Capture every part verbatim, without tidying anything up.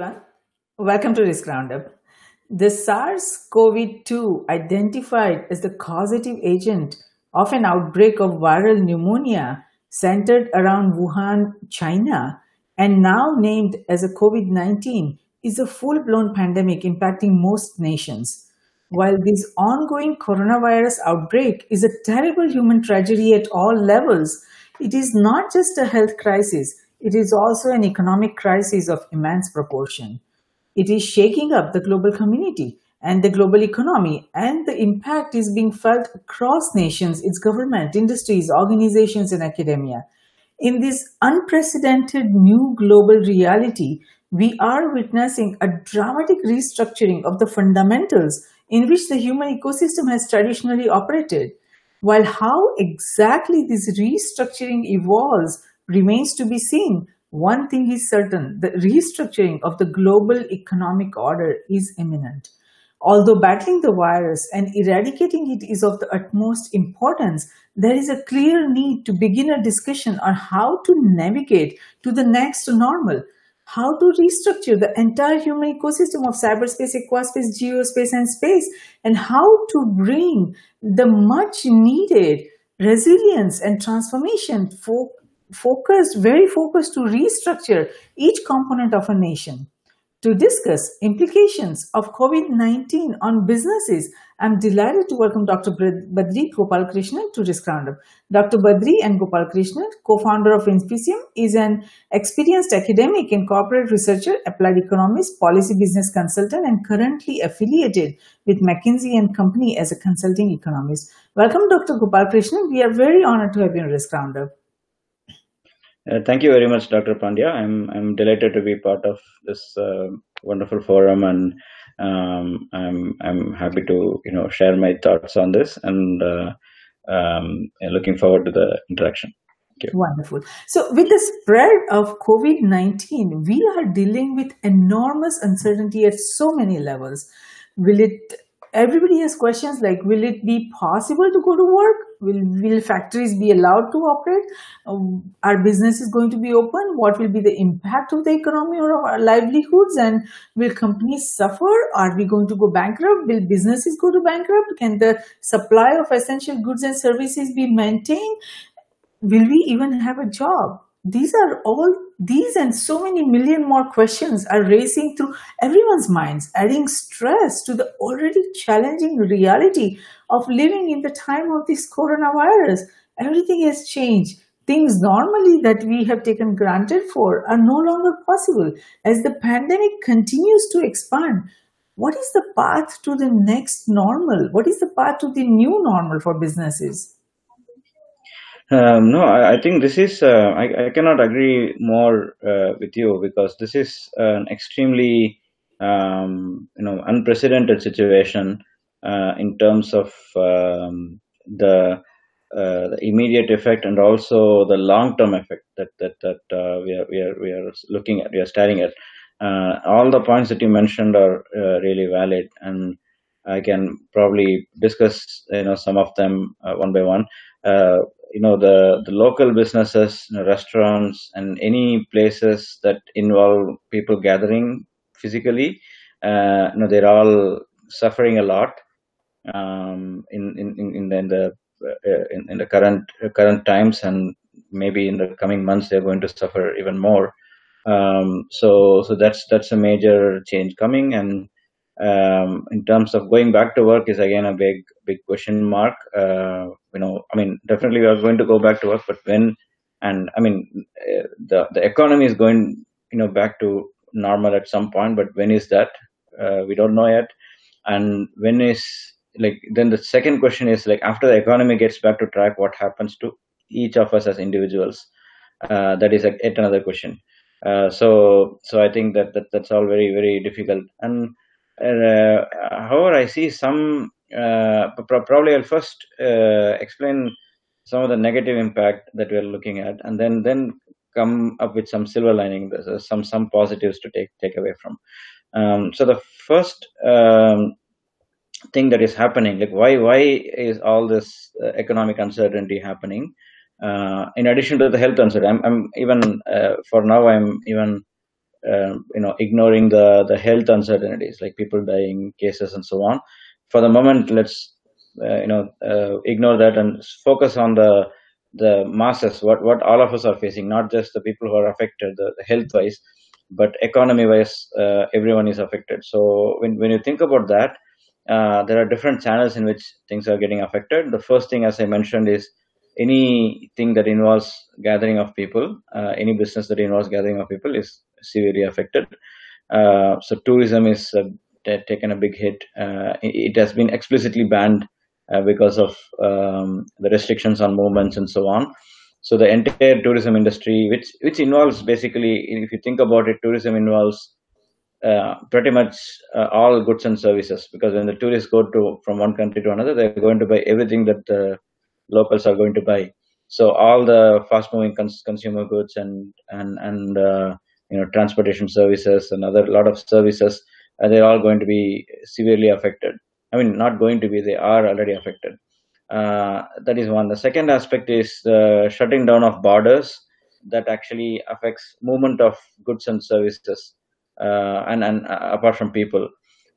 everyone. Welcome to this roundup. The SARS CoV two identified as the causative agent of an outbreak of viral pneumonia centered around Wuhan, China, and now named as a COVID nineteen, is a full-blown pandemic impacting most nations. While this ongoing coronavirus outbreak is a terrible human tragedy at all levels, it is not just a health crisis, it is also an economic crisis of immense proportion. It is shaking up the global community and the global economy, and the impact is being felt across nations, its government, industries, organizations, and academia. In this unprecedented new global reality, we are witnessing a dramatic restructuring of the fundamentals in which the human ecosystem has traditionally operated. While how exactly this restructuring evolves remains to be seen, one thing is certain: the restructuring of the global economic order is imminent. Although battling the virus and eradicating it is of the utmost importance, there is a clear need to begin a discussion on how to navigate to the next normal, how to restructure the entire human ecosystem of cyberspace, aquaspace, geospace, and space, and how to bring the much-needed resilience and transformation for focused, very focused to restructure each component of a nation. To discuss implications of COVID nineteen on businesses, I'm delighted to welcome Doctor Badri Gopalakrishnan to this roundup. Doctor Badri and Gopalakrishnan, co-founder of Inspecium, is an experienced academic and corporate researcher, applied economist, policy business consultant, and currently affiliated with McKinsey and Company as a consulting economist. Welcome, Doctor Gopalakrishnan. We are very honored to have you on this roundup. Uh, thank you very much, Doctor Pandya. I'm I'm delighted to be part of this uh, wonderful forum, and um, I'm I'm happy to you know share my thoughts on this, and uh, um, looking forward to the interaction. Thank you. Wonderful. So, with the spread of COVID nineteen, we are dealing with enormous uncertainty at so many levels. Will it? Everybody has questions like, will it be possible to go to work? Will, will factories be allowed to operate? Um, are businesses going to be open? What will be the impact of the economy or of our livelihoods? And will companies suffer? Are we going to go bankrupt? Will businesses go to bankrupt? Can the supply of essential goods and services be maintained? Will we even have a job? These are all, these and so many million more questions are racing through everyone's minds, adding stress to the already challenging reality of living in the time of this coronavirus. Everything has changed. Things normally that we have taken granted for are no longer possible as the pandemic continues to expand. What is the path to the next normal? What is the path to the new normal for businesses? Um, no, I, I think this is, uh, I, I cannot agree more uh, with you, because this is an extremely, um, you know, unprecedented situation uh, in terms of um, the, uh, the immediate effect and also the long-term effect that, that, that uh, we are, we are, we are looking at, we are staring at. Uh, all the points that you mentioned are uh, really valid, and I can probably discuss, you know, some of them uh, one by one. Uh, you know, the, the local businesses, you know, restaurants, and any places that involve people gathering physically, uh, you know, they're all suffering a lot um, in, in, in the, in the, uh, in, in the current, uh, current times, and maybe in the coming months, they're going to suffer even more. Um, so, so that's, that's a major change coming. And Um, in terms of going back to work is again a big, big question mark. Uh, you know, I mean, definitely we are going to go back to work, but when? And I mean, the the economy is going, you know, back to normal at some point, but when is that? Uh, we don't know yet. And when is like then the second question is like after the economy gets back to track, what happens to each of us as individuals? Uh, that is yet another question. Uh, so, so I think that, that that's all very, very difficult. And Uh, however, I see some, uh, probably I'll first uh, explain some of the negative impact that we're looking at, and then then come up with some silver lining, some some positives to take, take away from. Um, so the first um, thing that is happening, like why, why is all this uh, economic uncertainty happening? Uh, in addition to the health uncertainty, I'm, I'm even, uh, for now, I'm even uh, you know, ignoring the, the health uncertainties, like people dying, cases, and so on. For the moment, let's uh, you know uh, ignore that and focus on the the masses, what what all of us are facing, not just the people who are affected, the, the health-wise, but economy-wise, uh, everyone is affected. So when when you think about that, uh, there are different channels in which things are getting affected. The first thing, as I mentioned, is anything that involves gathering of people, uh, any business that involves gathering of people is severely affected. Uh, so tourism is uh, t- taken a big hit. Uh, it has been explicitly banned uh, because of um, the restrictions on movements and so on. So the entire tourism industry, which which involves basically, if you think about it, tourism involves uh, pretty much uh, all goods and services, because when the tourists go to from one country to another, they're going to buy everything that the uh, locals are going to buy. So all the fast-moving cons- consumer goods and and and uh, you know transportation services and other lot of services, uh, they're all going to be severely affected. I mean, not going to be; they are already affected. Uh, that is one. The second aspect is the shutting down of borders. That actually affects movement of goods and services, uh, and and uh, apart from people.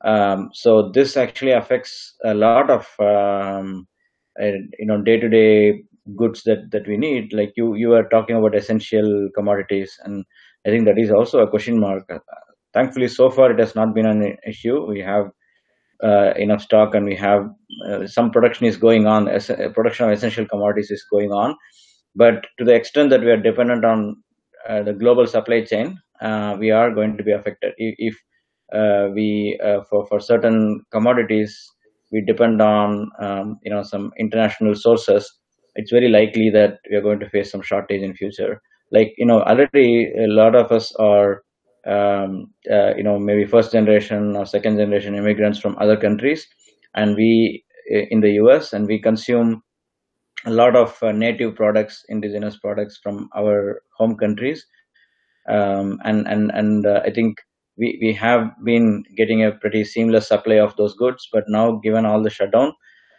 Um, so this actually affects a lot of. Um, And, you know, day-to-day goods that, that we need, like you you are talking about essential commodities, and I think that is also a question mark. Thankfully, so far it has not been an issue. We have uh, enough stock, and we have uh, some production is going on. As, uh, production of essential commodities is going on, but to the extent that we are dependent on uh, the global supply chain, uh, we are going to be affected. If, if uh, we uh, for for certain commodities. We depend on um, you know some international sources, it's very likely that we are going to face some shortage in future. Like you know already a lot of us are um, uh, you know maybe first generation or second generation immigrants from other countries, and we in the U S, and we consume a lot of uh, native products, indigenous products from our home countries, um, and and and uh, I think We, we have been getting a pretty seamless supply of those goods, but now given all the shutdown,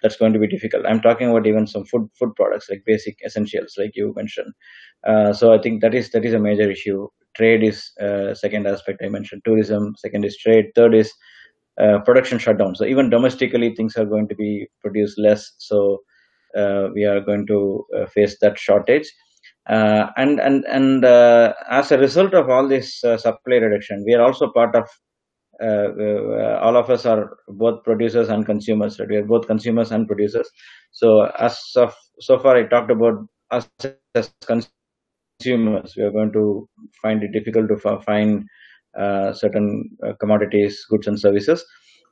that's going to be difficult. I'm talking about even some food food products, like basic essentials, like you mentioned. Uh, so I think that is that is a major issue. Trade is uh, second aspect I mentioned. Tourism, second is trade. Third is uh, production shutdown. So even domestically, things are going to be produced less. So uh, we are going to uh, face that shortage. Uh, and and and uh, as a result of all this uh, supply reduction, we are also part of. Uh, uh, all of us are both producers and consumers, right? We are both consumers and producers. So as of so far, I talked about us as consumers. We are going to find it difficult to find uh, certain uh, commodities, goods, and services.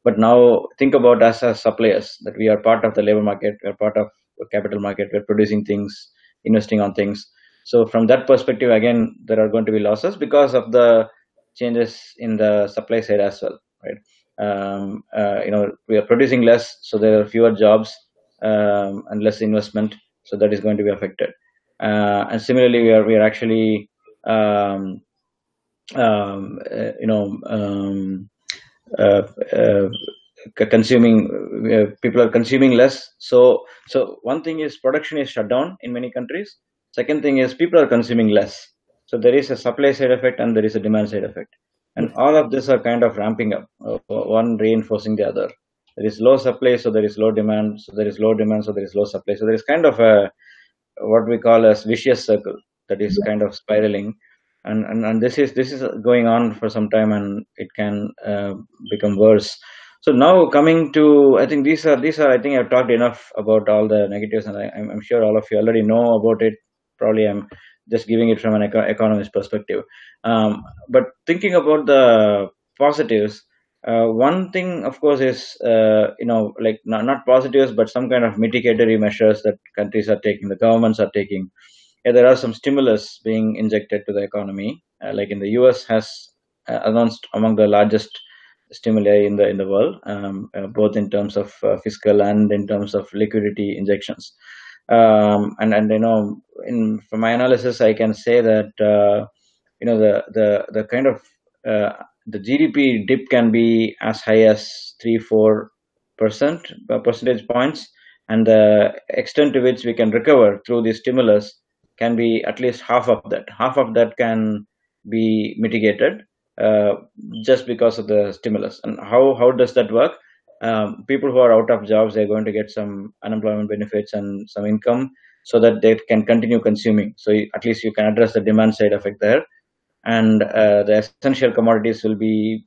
But now think about us as suppliers, that we are part of the labor market, we are part of the capital market, we are producing things, investing on things. So from that perspective, again, there are going to be losses because of the changes in the supply side as well, right? Um, uh, you know, we are producing less, so there are fewer jobs um, and less investment, so that is going to be affected. Uh, and similarly, we are we are actually, um, um, uh, you know, um, uh, uh, consuming uh, people are consuming less. So, so one thing is production is shut down in many countries. Second thing is people are consuming less. So there is a supply side effect and there is a demand side effect. And all of this are kind of ramping up, uh, one reinforcing the other. There is low supply, so there is low demand. So there is low demand, so there is low supply. So there is kind of a, what we call a vicious circle that is kind of spiraling. And, and, and this is, this is going on for some time, and it can uh, become worse. So now coming to, I think these are, these are, I think I've talked enough about all the negatives, and I, I'm sure all of you already know about it. Probably I'm just giving it from an eco- economist perspective. Um, but thinking about the positives, uh, one thing, of course, is, uh, you know, like not, not positives, but some kind of mitigatory measures that countries are taking, the governments are taking. Yeah, there are some stimulus being injected to the economy, uh, like in the U S has uh, announced among the largest stimuli in the in the world, um, uh, both in terms of uh, fiscal and in terms of liquidity injections, um, and and you know, in from my analysis, I can say that uh, you know the the the kind of uh, the G D P dip can be as high as three four percent percentage points, and the extent to which we can recover through the stimulus can be at least half of that. Half of that can be mitigated. uh, just because of the stimulus. And how, how does that work? Um, people who are out of jobs, they're going to get some unemployment benefits and some income so that they can continue consuming. So at least you can address the demand side of it there. And uh, the essential commodities will be,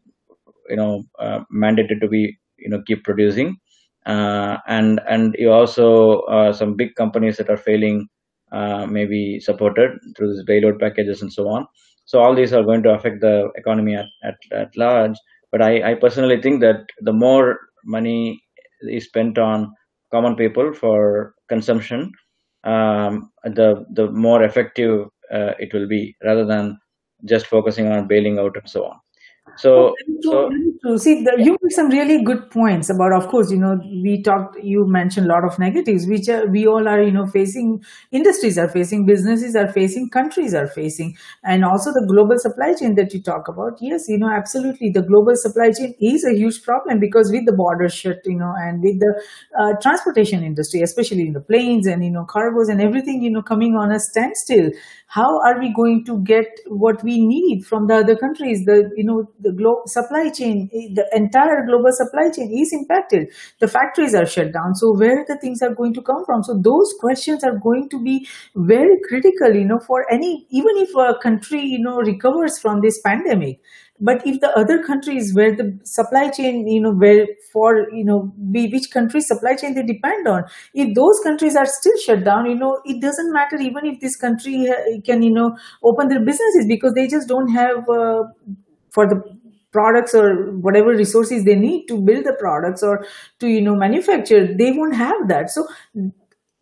you know, uh, mandated to be, you know, keep producing. Uh, and and you also uh, some big companies that are failing uh, may be supported through these bailout packages and so on. So all these are going to affect the economy at, at, at large. But I, I personally think that the more money is spent on common people for consumption, um, the the more effective uh, it will be, rather than just focusing on bailing out and so on. So, oh, true, so true. See, the, you make some really good points about, of course, you know, we talked, you mentioned a lot of negatives, which are, we all are, you know, facing, industries are facing, businesses are facing, countries are facing, and also the global supply chain that you talk about. Yes, you know, absolutely. The global supply chain is a huge problem because with the border shut, you know, and with the uh, transportation industry, especially in the planes and, you know, cargoes and everything, you know, coming on a standstill, how are we going to get what we need from the other countries? The, you know, the global supply chain, the entire global supply chain is impacted. The factories are shut down. So where the things are going to come from? So those questions are going to be very critical, you know, for any, even if a country, you know, recovers from this pandemic. But if the other countries where the supply chain, you know, where for, you know, be which country's supply chain they depend on, if those countries are still shut down, you know, it doesn't matter even if this country can, you know, open their businesses because they just don't have, uh, for the products or whatever resources they need to build the products or to, you know, manufacture, they won't have that. So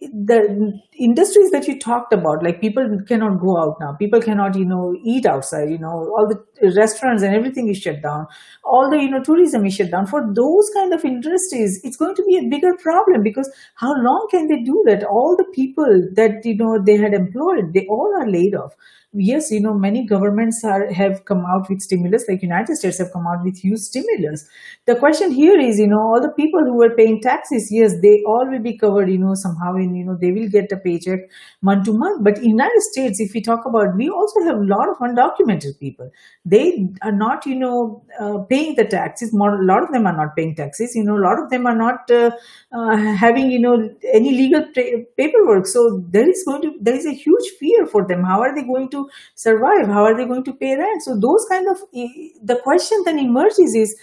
the industries that you talked about, like people cannot go out now, people cannot, you know, eat outside, you know, all the restaurants and everything is shut down, all the, you know, tourism is shut down. For those kind of industries, it's going to be a bigger problem because how long can they do that? All the people that, you know, they had employed, they all are laid off. Yes, you know, many governments are, have come out with stimulus, like United States have come out with huge stimulus. The question here is, you know, all the people who were paying taxes, yes, they all will be covered, you know, somehow, and, you know, they will get a paycheck month to month. But in United States, if we talk about, we also have a lot of undocumented people. They are not, you know, uh, paying the taxes. More, a lot of them are not paying taxes. You know, a lot of them are not uh, uh, having, you know, any legal paperwork. So there is going to, there is a huge fear for them. How are they going to survive? How are they going to pay rent? So those kind of, the question then emerges is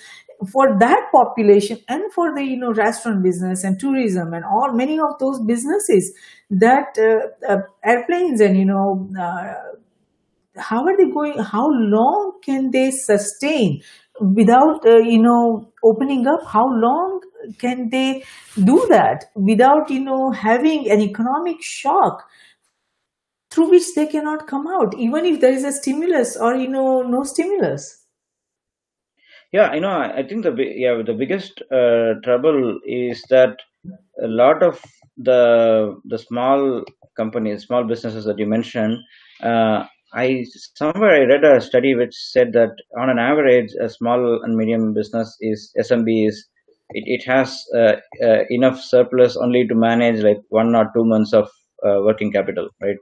for that population and for the, you know, restaurant business and tourism and all, many of those businesses that uh, uh, airplanes and, you know, uh, how are they going, how long can they sustain without, uh, you know, opening up? How long can they do that without, you know, having an economic shock through which they cannot come out, even if there is a stimulus or, you know, no stimulus? Yeah, you know, I think the yeah the biggest uh, trouble is that a lot of the the small companies, small businesses that you mentioned, uh, I somewhere I read a study which said that on an average, a small and medium business is S M B is it, it has uh, uh, enough surplus only to manage like one or two months of uh, working capital, right?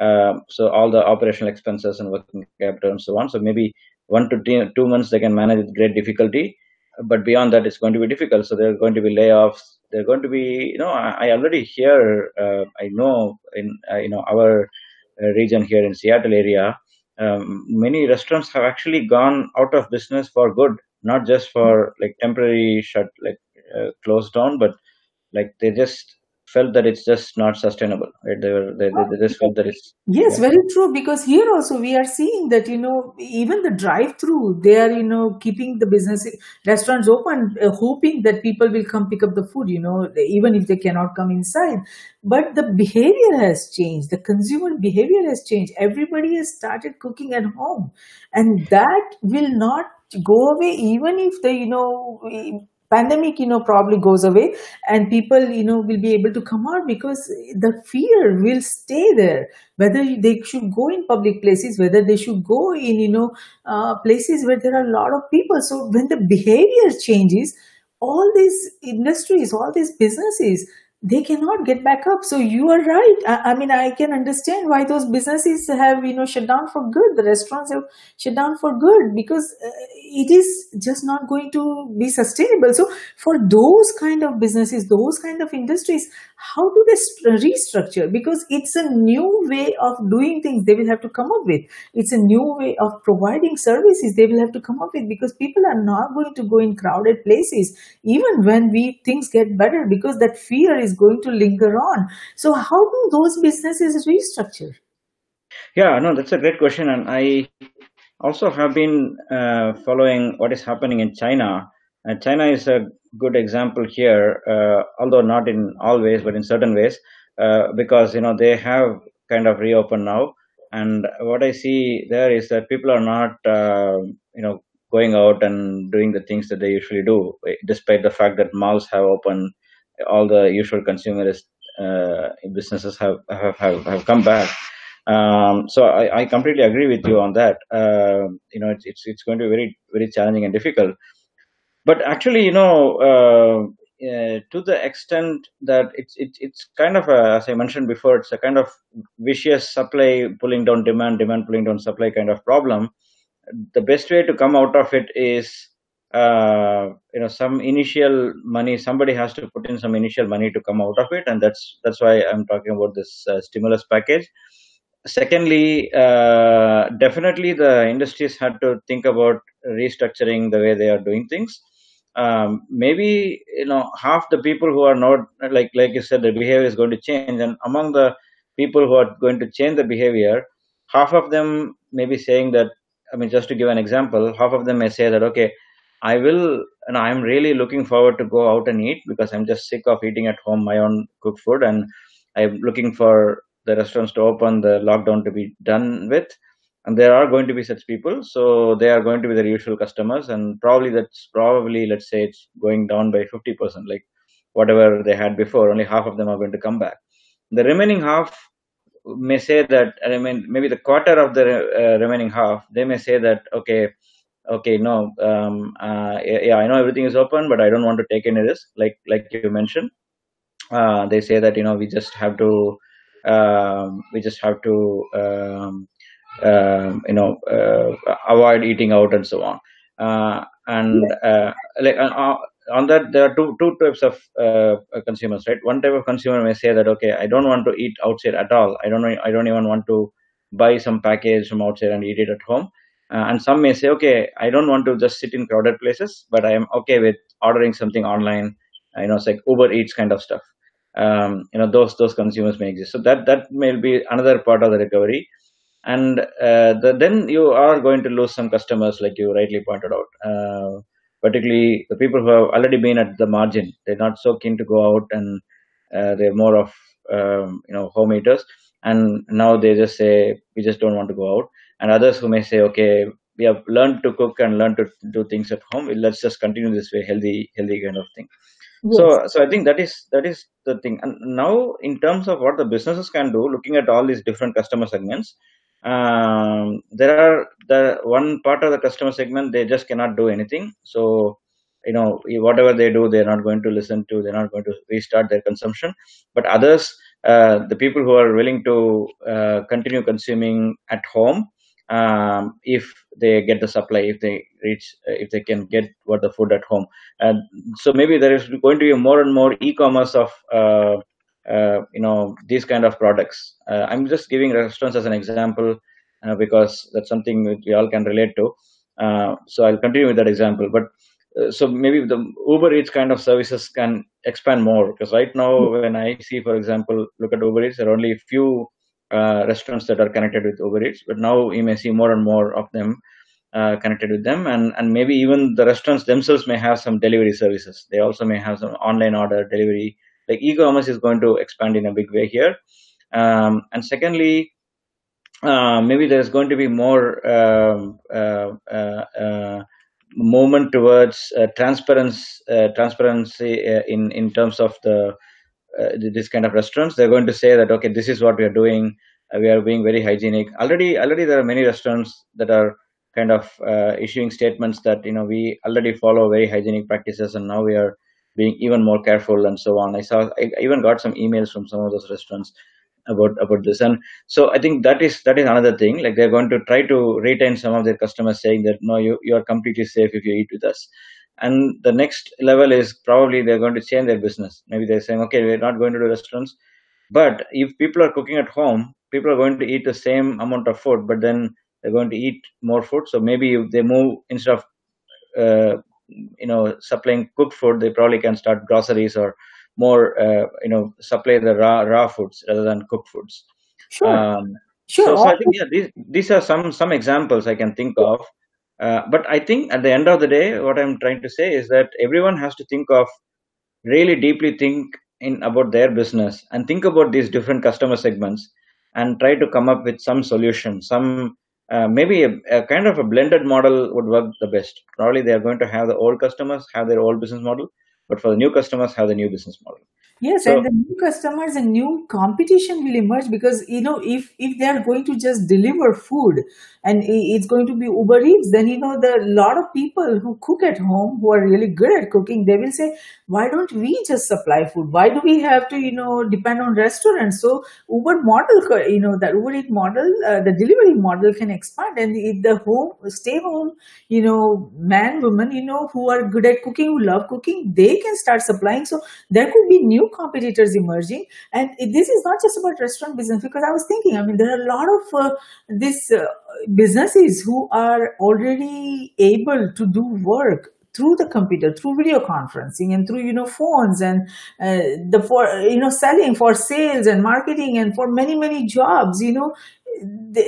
Uh, so all the operational expenses and working capital and so on. So maybe one to two, two months they can manage with great difficulty, but beyond that it's going to be difficult. So there are going to be layoffs. There are going to be, you know, I, I already hear, uh, I know in uh, you know our region here in Seattle area, um, many restaurants have actually gone out of business for good, not just for like temporary shut, like uh, closed down, but like they just felt that it's just not sustainable, right? They were, they, they just felt that it's... Yes, yeah. Very true, because here also we are seeing that, you know, even the drive-through, they are, you know, keeping the business, restaurants open, uh, hoping that people will come pick up the food, you know, even if they cannot come inside. But the behavior has changed. The consumer behavior has changed. Everybody has started cooking at home, and that will not go away, even if they, you know, pandemic, you know, probably goes away and people, you know, will be able to come out, because the fear will stay there, whether they should go in public places, whether they should go in, you know, uh, places where there are a lot of people. So when the behavior changes, all these industries, all these businesses, they cannot get back up. So you are right. I, I mean, I can understand why those businesses have, you know, shut down for good. The restaurants have shut down for good because uh, it is just not going to be sustainable. So for those kind of businesses, those kind of industries, how do they restructure? Because it's a new way of doing things they will have to come up with. It's a new way of providing services they will have to come up with, because people are not going to go in crowded places, even when we things get better, because that fear is going to linger on. So how do those businesses restructure? Yeah, no, that's a great question. And I also have been uh, following what is happening in China. And China is a good example here, uh, although not in all ways, but in certain ways, uh, because, you know, they have kind of reopened now. And what I see there is that people are not, uh, you know, going out and doing the things that they usually do, despite the fact that malls have opened. All the usual consumerist uh, businesses have, have, have, have come back. Um, so I, I completely agree with you on that. Uh, you know, it's, it's, it's going to be very, very challenging and difficult. But actually, you know, uh, uh, to the extent that it's, it, it's kind of, a, as I mentioned before, it's a kind of vicious supply pulling down demand, demand pulling down supply kind of problem. The best way to come out of it is uh you know some initial money. Somebody has to put in some initial money to come out of it, and that's that's why I'm talking about this uh, stimulus package. Secondly, uh definitely the industries had to think about restructuring the way they are doing things. Um maybe, you know, half the people who are not, like like you said, the behavior is going to change, and among the people who are going to change the behavior, half of them may be saying that, I mean, just to give an example, half of them may say that, okay, I will, and I'm really looking forward to go out and eat, because I'm just sick of eating at home my own cooked food, and I'm looking for the restaurants to open, the lockdown to be done with. And there are going to be such people, so they are going to be their usual customers, and probably that's probably, let's say, it's going down by fifty percent, like whatever they had before. Only half of them are going to come back. The remaining half may say that, I mean, maybe the quarter of the uh, remaining half, they may say that, okay, Okay, no, um, uh, yeah, I know everything is open, but I don't want to take any risk. Like like you mentioned, uh, they say that, you know, we just have to, um, we just have to, um, um, you know, uh, avoid eating out and so on. Uh, and uh, like uh, on that, there are two two types of uh, consumers, right? One type of consumer may say that, okay, I don't want to eat outside at all. I don't I don't even want to buy some package from outside and eat it at home. Uh, and some may say, okay, I don't want to just sit in crowded places, but I am okay with ordering something online, you know, it's like Uber Eats kind of stuff. Um, you know, those those consumers may exist. So that that may be another part of the recovery. And uh, the, then you are going to lose some customers, like you rightly pointed out, uh, particularly the people who have already been at the margin. They're not so keen to go out, and uh, they're more of, um, you know, home eaters. And now they just say, we just don't want to go out. And others who may say, okay, we have learned to cook and learn to do things at home. Let's just continue this way, healthy, healthy kind of thing. Yes. So, so I think that is that is the thing. And now, in terms of what the businesses can do, looking at all these different customer segments, um, there are the one part of the customer segment they just cannot do anything. So, you know, whatever they do, they're not going to listen to. They're not going to restart their consumption. But others, uh, the people who are willing to uh, continue consuming at home. Um, if they get the supply, if they reach, if they can get what the food at home. And so maybe there is going to be more and more e-commerce of, uh, uh, you know, these kind of products. Uh, I'm just giving restaurants as an example uh, because that's something which we all can relate to. Uh, so I'll continue with that example. But uh, so maybe the Uber Eats kind of services can expand more, because right now when I see, for example, look at Uber Eats, there are only a few Uh, restaurants that are connected with Uber Eats, but now you may see more and more of them uh, connected with them, and and maybe even the restaurants themselves may have some delivery services. They also may have some online order delivery. Like e-commerce is going to expand in a big way here. Um, and secondly, uh, maybe there's going to be more uh, uh, uh, uh, movement towards uh, transparency, uh, transparency uh, in in terms of the. Uh, this kind of restaurants. They're going to say that, okay, this is what we are doing. Uh, we are being very hygienic. Already, already there are many restaurants that are kind of uh, issuing statements that, you know, we already follow very hygienic practices, and now we are being even more careful and so on. I saw, I even got some emails from some of those restaurants about about this, and so I think that is that is another thing. Like they're going to try to retain some of their customers, saying that no, you you are completely safe if you eat with us. And the next level is probably they're going to change their business. Maybe they're saying, okay, we're not going to do restaurants, but if people are cooking at home, people are going to eat the same amount of food, but then they're going to eat more food. So maybe if they move, instead of uh, you know supplying cooked food, they probably can start groceries or more uh, you know supply the raw raw foods rather than cooked foods. Sure, um, sure. So, so I think yeah, these these are some some examples I can think of. Uh, but I think at the end of the day, what I'm trying to say is that everyone has to think of, really deeply think in about their business and think about these different customer segments and try to come up with some solution. Some uh, maybe a, a kind of a blended model would work the best. Probably they are going to have the old customers have their old business model, but for the new customers have the new business model. Yes, so, and the new customers and new competition will emerge, because you know if if they are going to just deliver food and it's going to be Uber Eats, then you know the lot of people who cook at home, who are really good at cooking, they will say, why don't we just supply food? Why do we have to you know depend on restaurants? So Uber model, you know that Uber Eats model, uh, the delivery model can expand, and if the home stay home, you know man women, you know who are good at cooking, who love cooking, they can start supplying. So there could be new competitors emerging, and this is not just about restaurant business, because I was thinking, I mean, there are a lot of uh, these uh, businesses who are already able to do work through the computer, through video conferencing, and through you know phones, and uh, the for you know selling for sales and marketing and for many many jobs. You know, the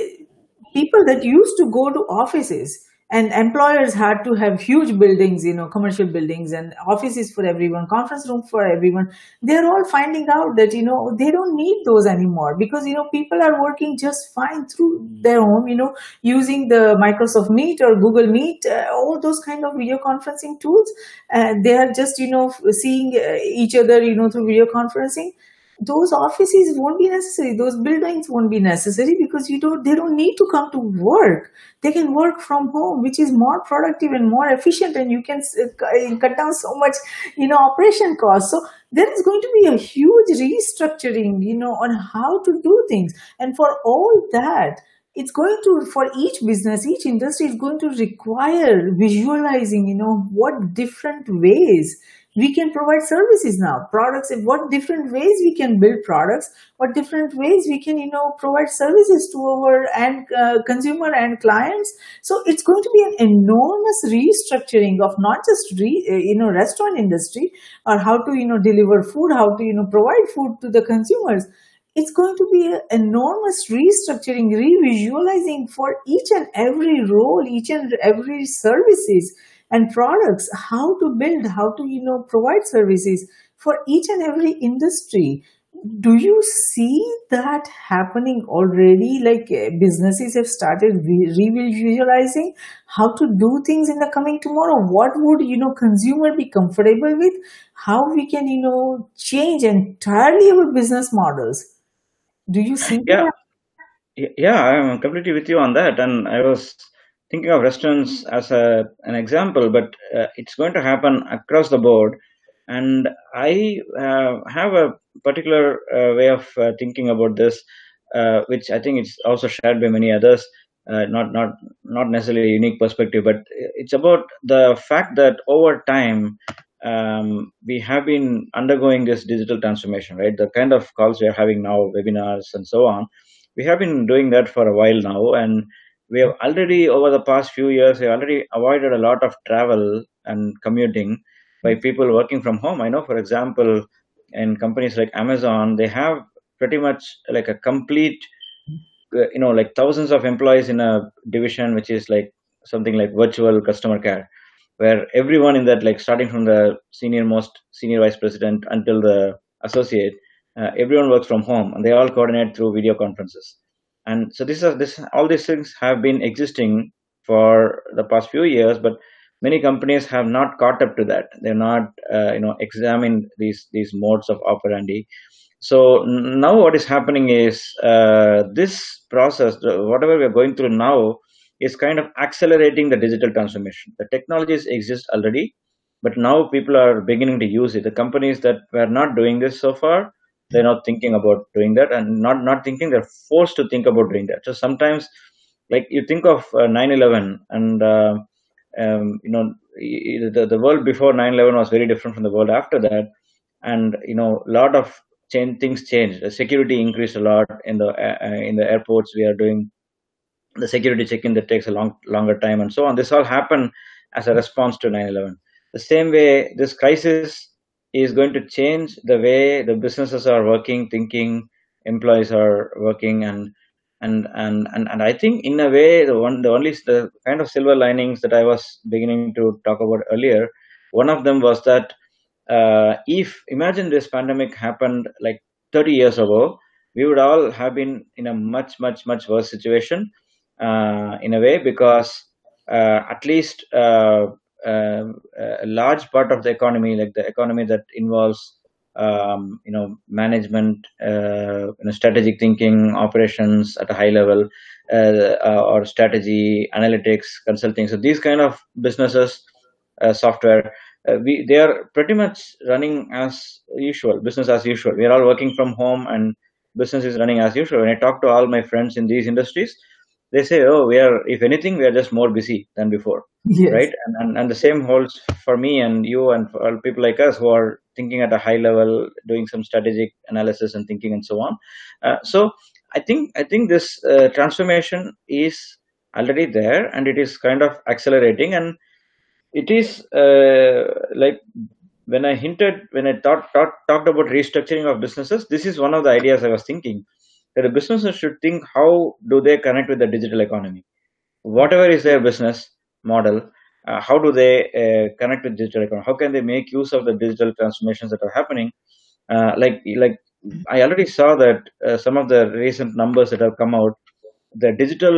people that used to go to offices. And employers had to have huge buildings, you know, commercial buildings and offices for everyone, conference room for everyone. They're all finding out that, you know, they don't need those anymore, because, you know, people are working just fine through their home, you know, using the Microsoft Meet or Google Meet, uh, all those kind of video conferencing tools. Uh, they are just, you know, seeing each other, you know, through video conferencing. Those offices won't be necessary. Those buildings won't be necessary, because you don't, they don't need to come to work. They can work from home, which is more productive and more efficient, and you can cut down so much, you know, operation costs. So there is going to be a huge restructuring, you know, on how to do things. And for all that, it's going to, for each business, each industry is going to require visualizing, you know, what different ways we can provide services now, products, what different ways we can build products, what different ways we can, you know, provide services to our and uh, consumer and clients. So it's going to be an enormous restructuring of not just, re, uh, you know, restaurant industry, or how to, you know, deliver food, how to, you know, provide food to the consumers. It's going to be an enormous restructuring, re-visualizing for each and every role, each and every services and products, how to build, how to, you know, provide services for each and every industry. Do you see that happening already? Like businesses have started re-visualizing how to do things in the coming tomorrow. What would, you know, consumer be comfortable with? How we can, you know, change entirely our business models. Do you see yeah. that? Yeah, I'm completely with you on that. And I was thinking of restaurants as a, an example, but uh, it's going to happen across the board. And I uh, have a particular uh, way of uh, thinking about this, uh, which I think it's also shared by many others, uh, not, not, not necessarily a unique perspective, but it's about the fact that over time, um, we have been undergoing this digital transformation, right? The kind of calls we are having now, webinars and so on, we have been doing that for a while now. And we have already, over the past few years, we have already avoided a lot of travel and commuting by people working from home. I know, for example, in companies like Amazon, they have pretty much like a complete, you know, like thousands of employees in a division, which is like something like virtual customer care, where everyone in that, like starting from the senior most senior vice president until the associate, uh, everyone works from home and they all coordinate through video conferences. And so this is this all these things have been existing for the past few years, but many companies have not caught up to that. They're not, uh, you know, examined these these modes of operandi. So now what is happening is uh, this process, whatever we're going through now, is kind of accelerating the digital transformation. The technologies exist already, But now people are beginning to use it. The companies that were not doing this so far, they're not thinking about doing that, and not, not thinking, they're forced to think about doing that. So sometimes, like you think of uh, nine eleven and, uh, um, you know, the, the world before nine eleven was very different from the world after that. And, you know, a lot of change, things changed. The security increased a lot in the, uh, in the airports. We are doing the security check-in that takes a long, longer time and so on. This all happened as a response to nine eleven. The same way, this crisis is going to change the way the businesses are working, thinking, employees are working, and and and and, and I think in a way the one the only the kind of silver linings that I was beginning to talk about earlier, one of them was that uh, if imagine this pandemic happened like thirty years ago, we would all have been in a much much much worse situation uh, in a way, because uh, at least. Uh, Uh, a large part of the economy, like the economy that involves, um, you know, management, uh, you know, strategic thinking, operations at a high level, uh, uh, or strategy, analytics, consulting. So these kind of businesses, uh, software, uh, we they are pretty much running as usual, business as usual. We are all working from home, and business is running as usual. When I talk to all my friends in these industries, they say, oh, we are, if anything, we are just more busy than before, yes. Right? And, and and the same holds for me and you and for people like us who are thinking at a high level, doing some strategic analysis and thinking and so on. Uh, so I think I think this uh, transformation is already there, and it is kind of accelerating. And it is uh, like when I hinted, when I talked talk, talked about restructuring of businesses, this is one of the ideas I was thinking. That the businesses should think, how do they connect with the digital economy? Whatever is their business model, uh, how do they uh, connect with digital economy? How can they make use of the digital transformations that are happening? Uh, like, like I already saw that uh, some of the recent numbers that have come out, the digital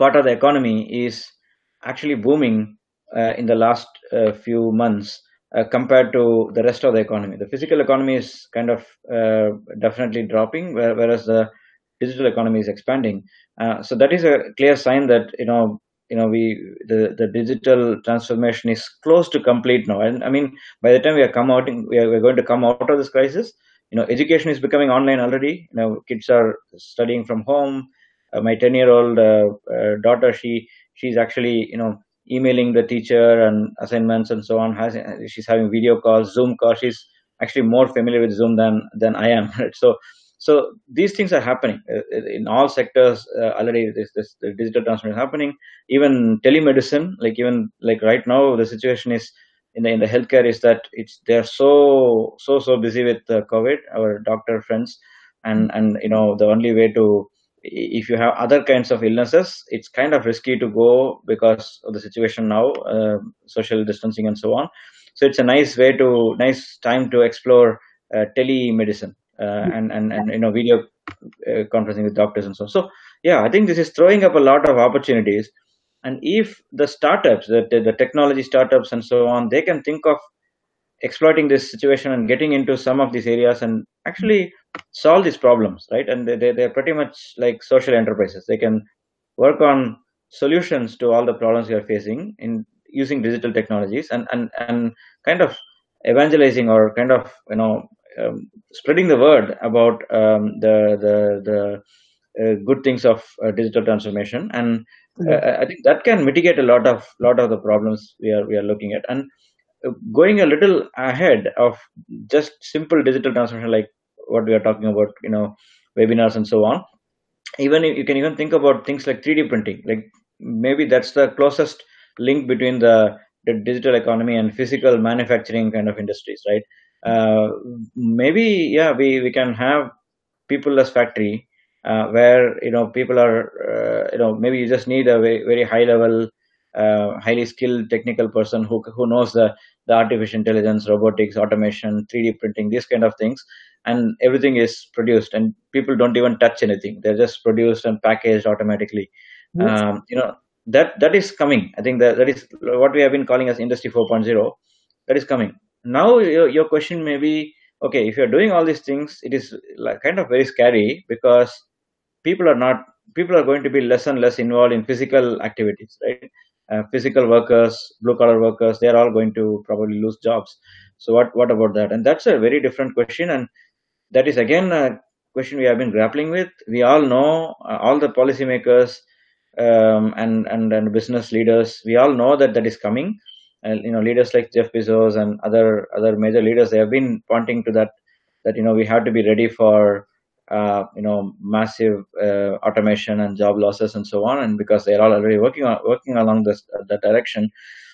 part of the economy is actually booming uh, in the last uh, few months. Uh, compared to the rest of the economy. The physical economy is kind of uh, definitely dropping, whereas the digital economy is expanding. Uh, so that is a clear sign that, you know, you know, we the, the digital transformation is close to complete now. And I mean, by the time we are come out, in, we are we're going to come out of this crisis. You know, education is becoming online already. You know, kids are studying from home. Uh, my ten-year-old uh, uh, daughter, she she's actually, you know, emailing the teacher and assignments and so on. Has, she's having video calls, Zoom calls. She's actually more familiar with Zoom than than I am. Right? So, so these things are happening in all sectors uh, already. This, this the digital transformation is happening. Even telemedicine, like even like right now, the situation is in the in the healthcare is that it's they're so so so busy with uh, COVID. Our doctor friends, and and you know the only way to if you have other kinds of illnesses, it's kind of risky to go because of the situation now, uh, social distancing and so on. So it's a nice way to, nice time to explore uh, telemedicine uh, and, and, and, you know, video uh, conferencing with doctors and so on. So, yeah, I think this is throwing up a lot of opportunities. And if the startups, the, the technology startups and so on, they can think of exploiting this situation and getting into some of these areas and actually solve these problems, right? And they, they, they're pretty much like social enterprises. They can work on solutions to all the problems you're facing in using digital technologies and, and, and kind of evangelizing or kind of, you know, um, spreading the word about um, the, the, the uh, good things of uh, digital transformation. And uh, I think that can mitigate a lot of, lot of the problems we are, we are looking at. And going a little ahead of just simple digital transformation, like what we are talking about, you know, webinars and so on. Even if you can even think about things like three D printing, like maybe that's the closest link between the, the digital economy and physical manufacturing kind of industries, right? Uh, maybe, yeah, we, we can have peopleless factory uh, where, you know, people are, uh, you know, maybe you just need a very, very high level, uh, highly skilled technical person who, who knows the, the artificial intelligence, robotics, automation, three D printing, these kind of things. And everything is produced and people don't even touch anything. They're just produced and packaged automatically. Yes. Um, you know, that that is coming. I think that, that is what we have been calling as Industry four point oh. That is coming. Now your, your question may be, okay, if you're doing all these things, it is like kind of very scary because people are not, people are going to be less and less involved in physical activities, right? uh, physical workers, blue collar workers, they're all going to probably lose jobs. So what, what about that? And that's a very different question. And that is, again, a question we have been grappling with. We all know, uh, all the policymakers um, and, and, and business leaders, we all know that that is coming. And, you know, leaders like Jeff Bezos and other other major leaders, they have been pointing to that, that, you know, we have to be ready for, uh, you know, massive uh, automation and job losses and so on. And because they're all already working on, working along this uh, that direction.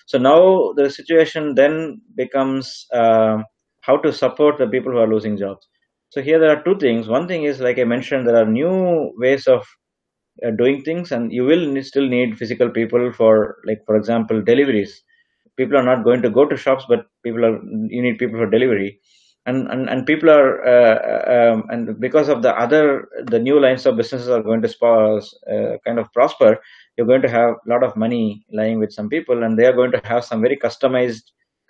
So now the situation then becomes uh, how to support the people who are losing jobs. So here there are two things. One thing is, like I mentioned, there are new ways of uh, doing things, and you will still need physical people for, like, for example, deliveries. People are not going to go to shops, but people are, you need people for delivery. And, and, and people are, uh, um, and because of the other, the new lines of businesses are going to spa, uh, kind of prosper, you're going to have a lot of money lying with some people, and they are going to have some very customized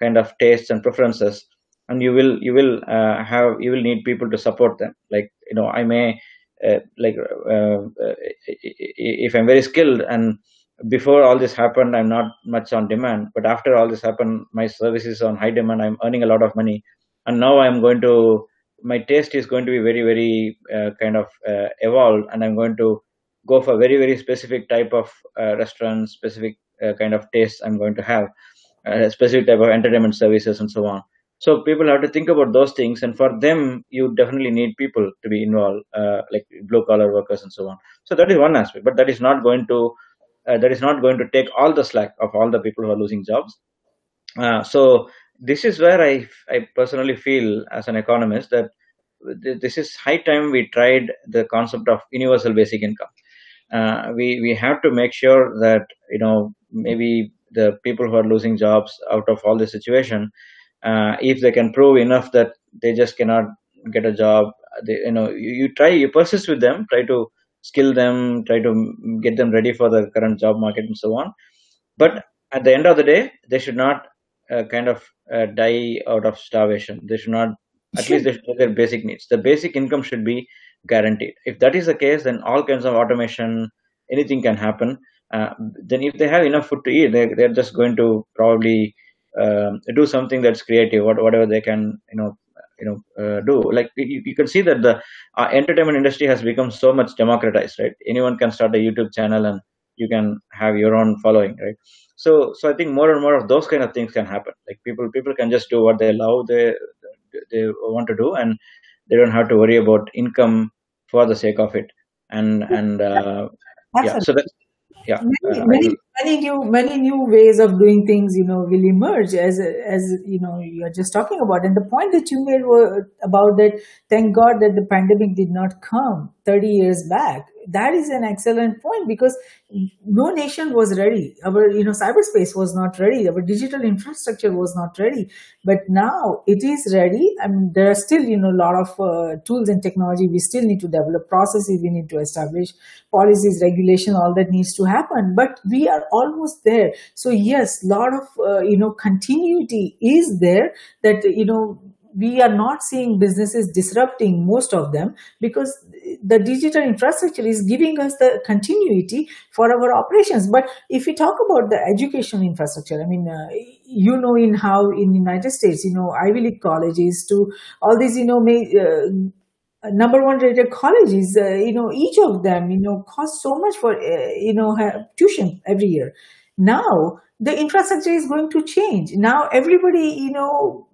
kind of tastes and preferences. And you will, you will uh, have, you will need people to support them. Like, you know, I may, uh, like, uh, if I'm very skilled, and before all this happened, I'm not much on demand, but after all this happened, my service is on high demand, I'm earning a lot of money. And now I'm going to, my taste is going to be very, very uh, kind of uh, evolved, and I'm going to go for very, very specific type of uh, restaurants, specific uh, kind of taste I'm going to have, uh, specific type of entertainment services and so on. So people have to think about those things. And for them, you definitely need people to be involved, uh, like blue collar workers and so on. So that is one aspect, but that is not going to, uh, that is not going to take all the slack of all the people who are losing jobs. Uh, so this is where I, I personally feel as an economist that th this is high time we tried the concept of universal basic income. Uh, we, we have to make sure that, you know, maybe the people who are losing jobs out of all this situation, uh, if they can prove enough that they just cannot get a job, they, you know, you, you try, you persist with them, try to skill them, try to get them ready for the current job market and so on. But at the end of the day, they should not Uh, kind of uh, die out of starvation. They should not, at least they should have their basic needs. The basic income should be guaranteed. If that is the case, then all kinds of automation, anything can happen. Uh, then if they have enough food to eat, they, they're just going to probably um, do something that's creative, whatever they can, you know, you know, uh, do. Like you, you can see that the uh, entertainment industry has become so much democratized, right? Anyone can start a YouTube channel and you can have your own following, right? So, so I think more and more of those kind of things can happen. Like people, people can just do what they love, they, they want to do, and they don't have to worry about income for the sake of it. And and uh, yeah, so that's yeah. Many, uh, many, many new, many new ways of doing things, you know, will emerge as as you know you are just talking about. And the point that you made were about that. Thank God that the pandemic did not come thirty years back. That is an excellent point, because no nation was ready. Our, you know, cyberspace was not ready. Our digital infrastructure was not ready. But now it is ready. I mean, there are still, you know, a lot of uh, tools and technology. We still need to develop processes. We need to establish policies, regulation, all that needs to happen. But we are almost there. So yes, a lot of, uh, you know, continuity is there that, you know, we are not seeing businesses disrupting, most of them, because the digital infrastructure is giving us the continuity for our operations. But if we talk about the education infrastructure, I mean, uh, you know, in how in United States, you know, Ivy League colleges to all these, you know, may, uh, number one rated colleges, uh, you know, each of them, you know, cost so much for, uh, you know, tuition every year. Now, the infrastructure is going to change. Now, everybody, you know,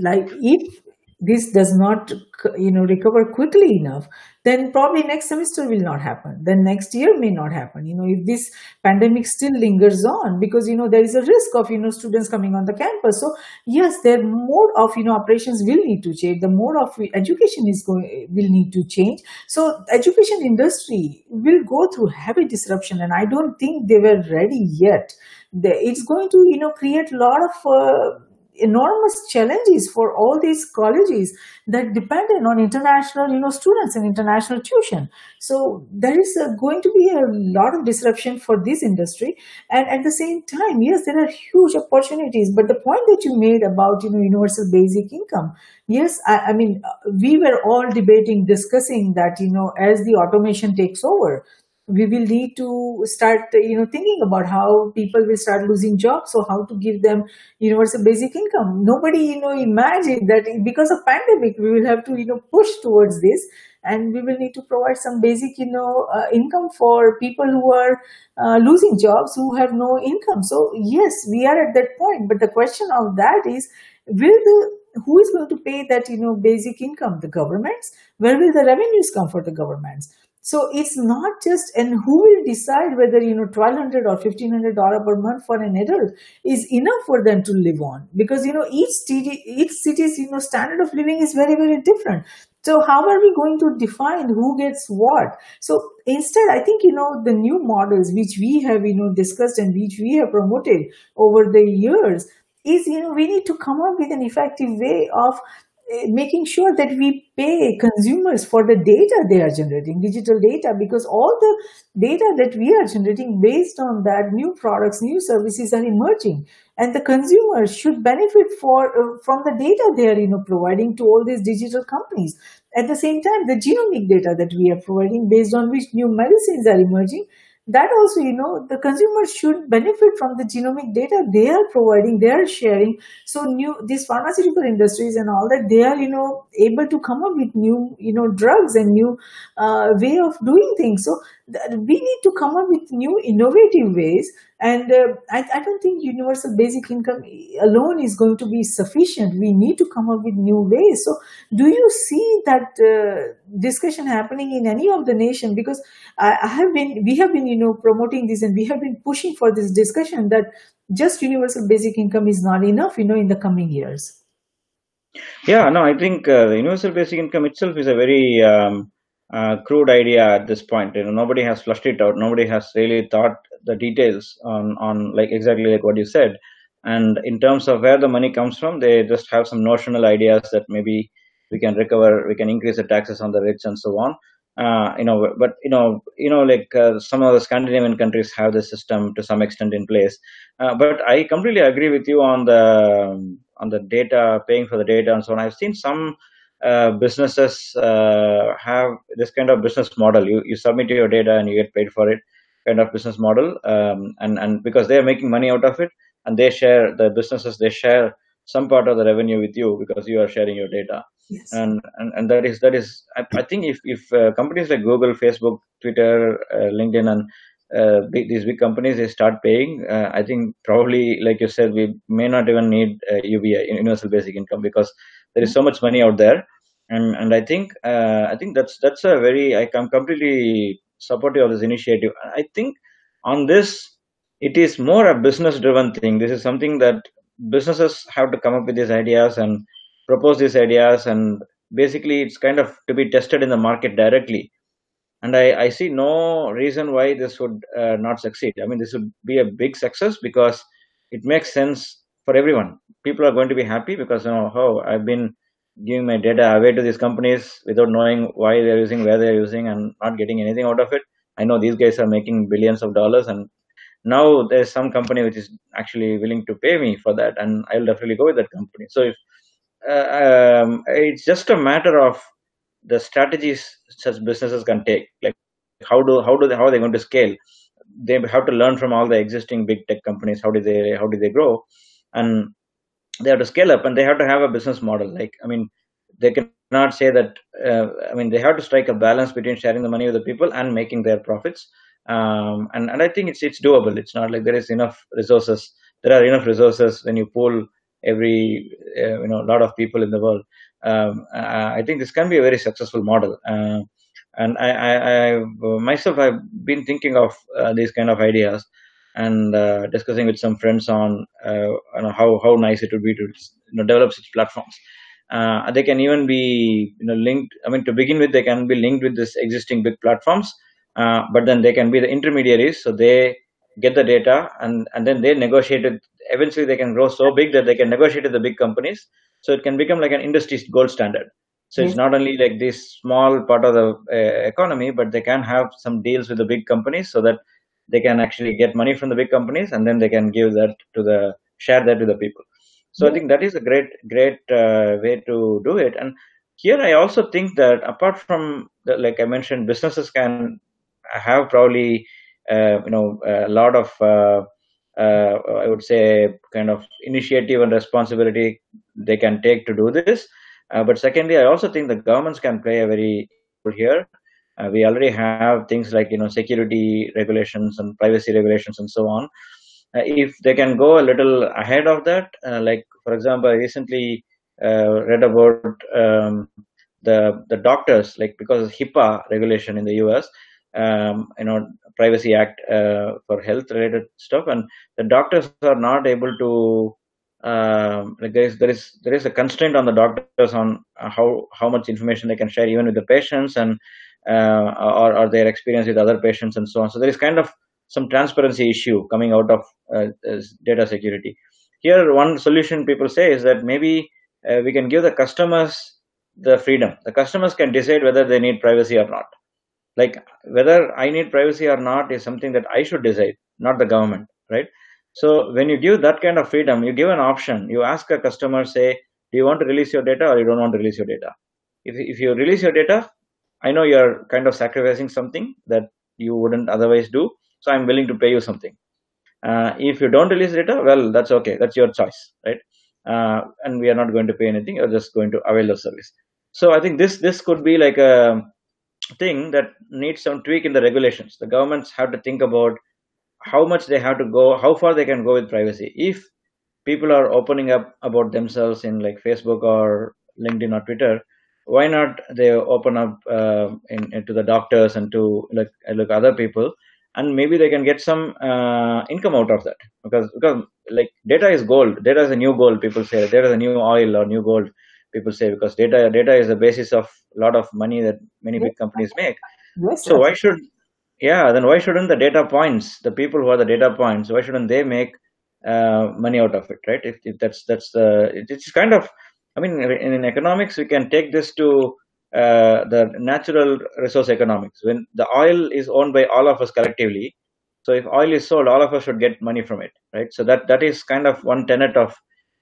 like if this does not, you know, recover quickly enough, then probably next semester will not happen. Then next year may not happen, you know, if this pandemic still lingers on, because, you know, there is a risk of, you know, students coming on the campus. So yes, their mode of, you know, operations will need to change. The mode of education is going, will need to change. So education industry will go through heavy disruption, and I don't think they were ready yet. It's going to, you know, create a lot of, uh, enormous challenges for all these colleges that depended on international, you know, students and international tuition. So there is a, going to be a lot of disruption for this industry. And at the same time, yes, there are huge opportunities. But the point that you made about, you know, universal basic income, yes, I, I mean, we were all debating, discussing that, you know, as the automation takes over, we will need to start, you know, thinking about how people will start losing jobs or how to give them universal basic income. Nobody, you know, imagined that because of pandemic, we will have to, you know, push towards this. And we will need to provide some basic, you know, uh, income for people who are uh, losing jobs, who have no income. So yes, we are at that point. But the question of that is, will the who is going to pay that, you know, basic income? The governments? Where will the revenues come for the governments? So it's not just, and who will decide whether, you know, twelve hundred dollars or fifteen hundred dollars per month for an adult is enough for them to live on? Because, you know, each city, each city's, you know, standard of living is very, very different. So how are we going to define who gets what? So instead, I think, you know, the new models which we have, you know, discussed and which we have promoted over the years is, you know, we need to come up with an effective way of making sure that we pay consumers for the data they are generating, digital data, because all the data that we are generating based on that, new products, new services are emerging. And the consumers should benefit for, uh, from the data they are, you know, providing to all these digital companies. At the same time, the genomic data that we are providing based on which new medicines are emerging, that also, you know, the consumers should benefit from the genomic data they are providing, they are sharing. So new, these pharmaceutical industries and all that, they are, you know, able to come up with new, you know, drugs and new uh, way of doing things. So th- we need to come up with new innovative ways. And uh, I, I don't think universal basic income alone is going to be sufficient. We need to come up with new ways. So do you see that uh, discussion happening in any of the nation? Because I, I have been, we have been, you know, promoting this, and we have been pushing for this discussion that just universal basic income is not enough, you know, in the coming years. Yeah, no, I think uh, the universal basic income itself is a very um, uh, crude idea at this point. You know, nobody has flushed it out. Nobody has really thought the details on, on like exactly like what you said. And in terms of where the money comes from, they just have some notional ideas that maybe we can recover, we can increase the taxes on the rich and so on. Uh, you know, but you know, you know, like uh, some of the Scandinavian countries have the system to some extent in place. Uh, but I completely agree with you on the on the data, paying for the data, and so on. I've seen some uh, businesses uh, have this kind of business model. You you submit your data and you get paid for it, kind of business model. Um, and and because they are making money out of it, and they share the businesses, they share some part of the revenue with you because you are sharing your data. Yes. And, and and that is that is I, I think if if uh, companies like Google, Facebook, Twitter, uh, LinkedIn, and uh, big, these big companies, they start paying, uh, I think probably, like you said, we may not even need uh, U B I, universal basic income, because there is so much money out there. And and I think uh, I think that's that's a very I am completely supportive of this initiative. I think on this, it is more a business driven thing. This is something that businesses have to come up with these ideas and propose these ideas, and basically it's kind of to be tested in the market directly. And I, I see no reason why this would uh, not succeed. I mean, this would be a big success because it makes sense for everyone. People are going to be happy because, you know, oh, I've been giving my data away to these companies without knowing why they're using, where they're using, and not getting anything out of it. I know these guys are making billions of dollars, and now there's some company which is actually willing to pay me for that, and I'll definitely go with that company. So if Uh, um, it's just a matter of the strategies such businesses can take. Like how do how do they, how are they going to scale? They have to learn from all the existing big tech companies. How do they how do they grow? And they have to scale up, and they have to have a business model. Like I mean, they cannot say that. Uh, I mean, they have to strike a balance between sharing the money with the people and making their profits. Um, and and I think it's it's doable. It's not like there is enough resources. There are enough resources when you pool every uh, you know lot of people in the world. um, I think this can be a very successful model, uh, and I, I, I myself I've been thinking of uh, these kind of ideas and uh, discussing with some friends on uh, you know, how how nice it would be to you know, develop such platforms. Uh, they can even be you know linked. I mean, to begin with, they can be linked with this existing big platforms, uh, but then they can be the intermediaries. So they get the data, and and then they negotiate it. Eventually they can grow so big that they can negotiate with the big companies, so it can become like an industry gold standard. So yes, it's not only like this small part of the uh, economy, but they can have some deals with the big companies so that they can actually get money from the big companies, and then they can give that to the share that with the people. So yes, I think that is a great great uh, way to do it. And here I also think that apart from the, like I mentioned, businesses can have probably uh, you know a lot of uh, uh, I would say kind of initiative and responsibility they can take to do this. Uh, but secondly, I also think the governments can play a very role here. Uh, we already have things like you know security regulations and privacy regulations and so on. Uh, if they can go a little ahead of that, uh, like for example, I recently uh, read about um, the the doctors, like because of HIPAA regulation in the U S, um, you know, Privacy Act uh, for health-related stuff, and the doctors are not able to. Um, like there is there is there is a constraint on the doctors on how how much information they can share even with the patients and uh, or or their experience with other patients and so on. So there is kind of some transparency issue coming out of uh, data security. Here, one solution people say is that maybe uh, we can give the customers the freedom. The customers can decide whether they need privacy or not. Like whether I need privacy or not is something that I should decide, not the government, right? So when you give that kind of freedom, you give an option. You ask a customer, say, do you want to release your data or you don't want to release your data? If, if you release your data, I know you're kind of sacrificing something that you wouldn't otherwise do. So I'm willing to pay you something. Uh, if you don't release data, well, that's okay. That's your choice, right? Uh, and we are not going to pay anything. You're just going to avail the service. So I think this, this could be like a thing that needs some tweak in the regulations. The governments have to think about how much they have to go, how far they can go with privacy. If people are opening up about themselves in like Facebook or LinkedIn or Twitter, why not they open up uh, in, in to the doctors and to like, like other people, and maybe they can get some uh, income out of that, because because like data is gold. Data is a new gold, people say. Data is a new oil or new gold, people say, because data data is the basis of a lot of money that many big companies make. Yes, so why should Yeah, then why shouldn't the data points, the people who are the data points, why shouldn't they make uh, money out of it, right? If, if that's that's the, it, it's kind of, I mean, in, in economics, we can take this to uh, the natural resource economics. When the oil is owned by all of us collectively, so if oil is sold, all of us should get money from it, right? So that that is kind of one tenet of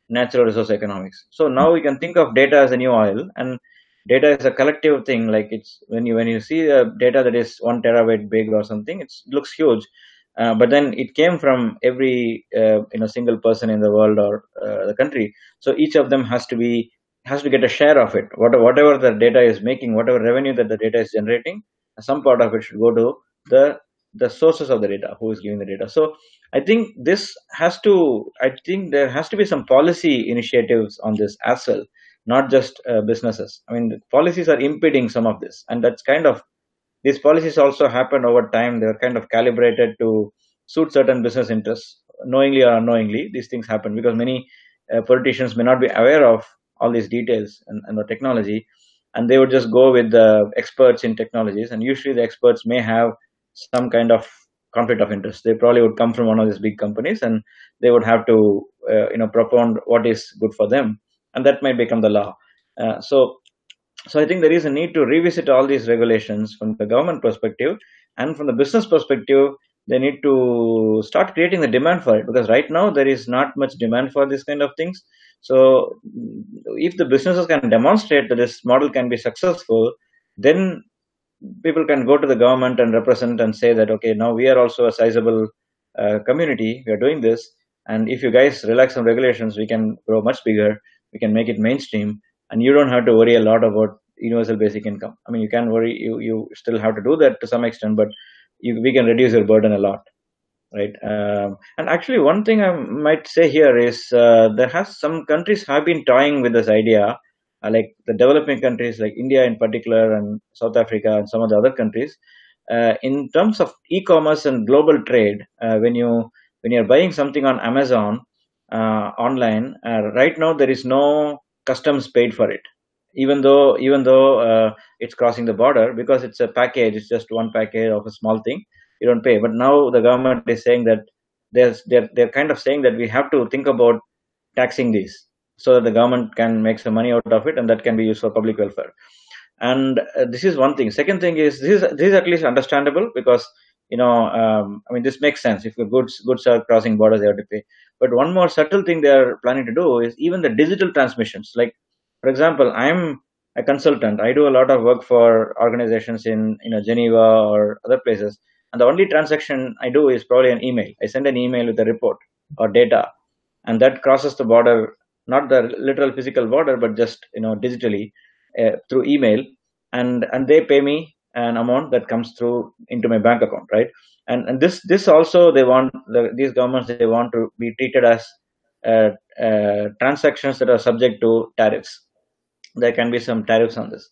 natural resource economics. So now we can think of data as a new oil, and data is a collective thing. Like it's when you when you see the data that is one terabyte big or something, it's, it looks huge, uh, but then it came from every uh, you know single person in the world or uh, the country. So each of them has to be has to get a share of it. What, whatever the data is making, whatever revenue that the data is generating, some part of it should go to the the sources of the data, who is giving the data. So I think this has to. I think there has to be some policy initiatives on this as well. Not just uh, businesses. I mean, the policies are impeding some of this, and that's kind of, these policies also happen over time. They are kind of calibrated to suit certain business interests, knowingly or unknowingly. These things happen because many uh, politicians may not be aware of all these details and, and the technology, and they would just go with the experts in technologies. And usually, the experts may have some kind of conflict of interest. They probably would come from one of these big companies, and they would have to, uh, you know, propound what is good for them. And that might become the law. Uh, so, so I think there is a need to revisit all these regulations from the government perspective, and from the business perspective, they need to start creating the demand for it, because right now there is not much demand for this kind of things. So, if the businesses can demonstrate that this model can be successful, then people can go to the government and represent and say that, okay, now we are also a sizable uh, community, we are doing this, and if you guys relax some regulations, we can grow much bigger. We can make it mainstream, and you don't have to worry a lot about universal basic income. I mean, you can worry, you you still have to do that to some extent, but you, we can reduce your burden a lot, right? Um, and actually, one thing I might say here is uh, there has some countries have been toying with this idea, uh, like the developing countries, like India in particular, and South Africa, and some of the other countries, uh, in terms of e-commerce and global trade. Uh, when you when you're buying something on Amazon. Uh, online uh, right now there is no customs paid for it, even though even though uh, it's crossing the border, because it's a package, it's just one package of a small thing, you don't pay. But now the government is saying that there's they're, they're kind of saying that we have to think about taxing these so that the government can make some money out of it, and that can be used for public welfare. And uh, this is one thing. Second thing is this is this is at least understandable, because You know, um, I mean, this makes sense. If your goods goods are crossing borders, they have to pay. But one more subtle thing they are planning to do is even the digital transmissions. Like, for example, I'm I a consultant. I do a lot of work for organizations in you know Geneva or other places. And the only transaction I do is probably an email. I send an email with a report or data, and that crosses the border, not the literal physical border, but just you know digitally uh, through email. And and they pay me an amount that comes through into my bank account, right? And and this this also they want the, these governments they want to be treated as uh, uh, transactions that are subject to tariffs. There can be some tariffs on this.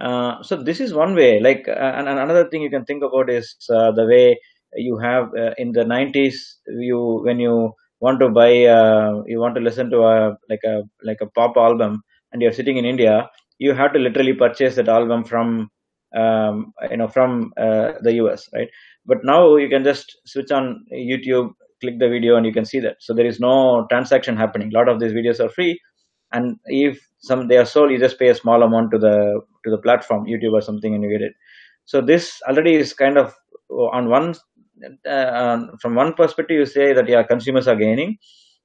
Uh, so this is one way. Like, uh, and, and another thing you can think about is uh, the way you have uh, in the nineties, you when you want to buy, uh, you want to listen to a like a like a pop album, and you're sitting in India, you have to literally purchase that album from um, you know from uh, the U S, right? But now you can just switch on YouTube, click the video, and you can see that. So there is no transaction happening. A lot of these videos are free, and if some they are sold, you just pay a small amount to the to the platform, YouTube or something, and you get it. So this already is kind of on one uh, from one perspective, you say that yeah, consumers are gaining,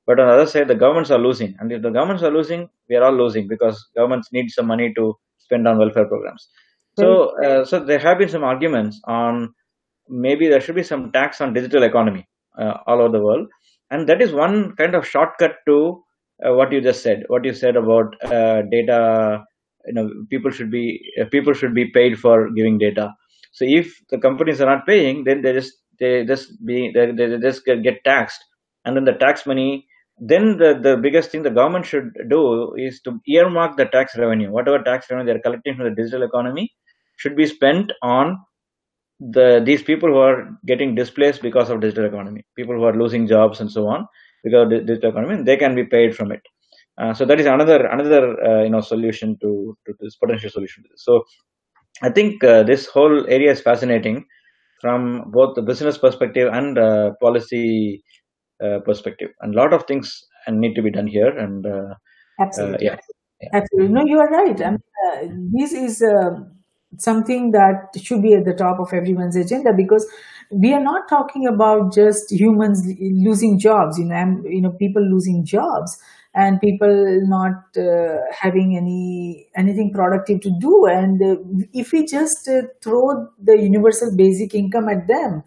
but on the other side, the governments are losing. And if the governments are losing, we are all losing because governments need some money to spend on welfare programs. So uh, so there have been some arguments on maybe there should be some tax on digital economy uh, all over the world, and that is one kind of shortcut to. Uh, what you just said, what you said about uh, data, you know, people should be uh, people should be paid for giving data. So if the companies are not paying, then they just they just be they, they just get taxed, and then the tax money. Then the the biggest thing the government should do is to earmark the tax revenue. Whatever tax revenue they are collecting from the digital economy should be spent on the these people who are getting displaced because of digital economy, people who are losing jobs and so on. Because of digital economy, they can be paid from it. Uh, so that is another another uh, you know solution to, to this potential solution to this. So I think uh, this whole area is fascinating from both the business perspective and uh, policy uh, perspective, and a lot of things need to be done here. And uh, absolutely, uh, yeah, yeah, absolutely. No, you are right. I mean, uh, this is uh, something that should be at the top of everyone's agenda because. We are not talking about just humans losing jobs, you know, and, you know, people losing jobs and people not uh, having any anything productive to do. And uh, if we just uh, throw the universal basic income at them,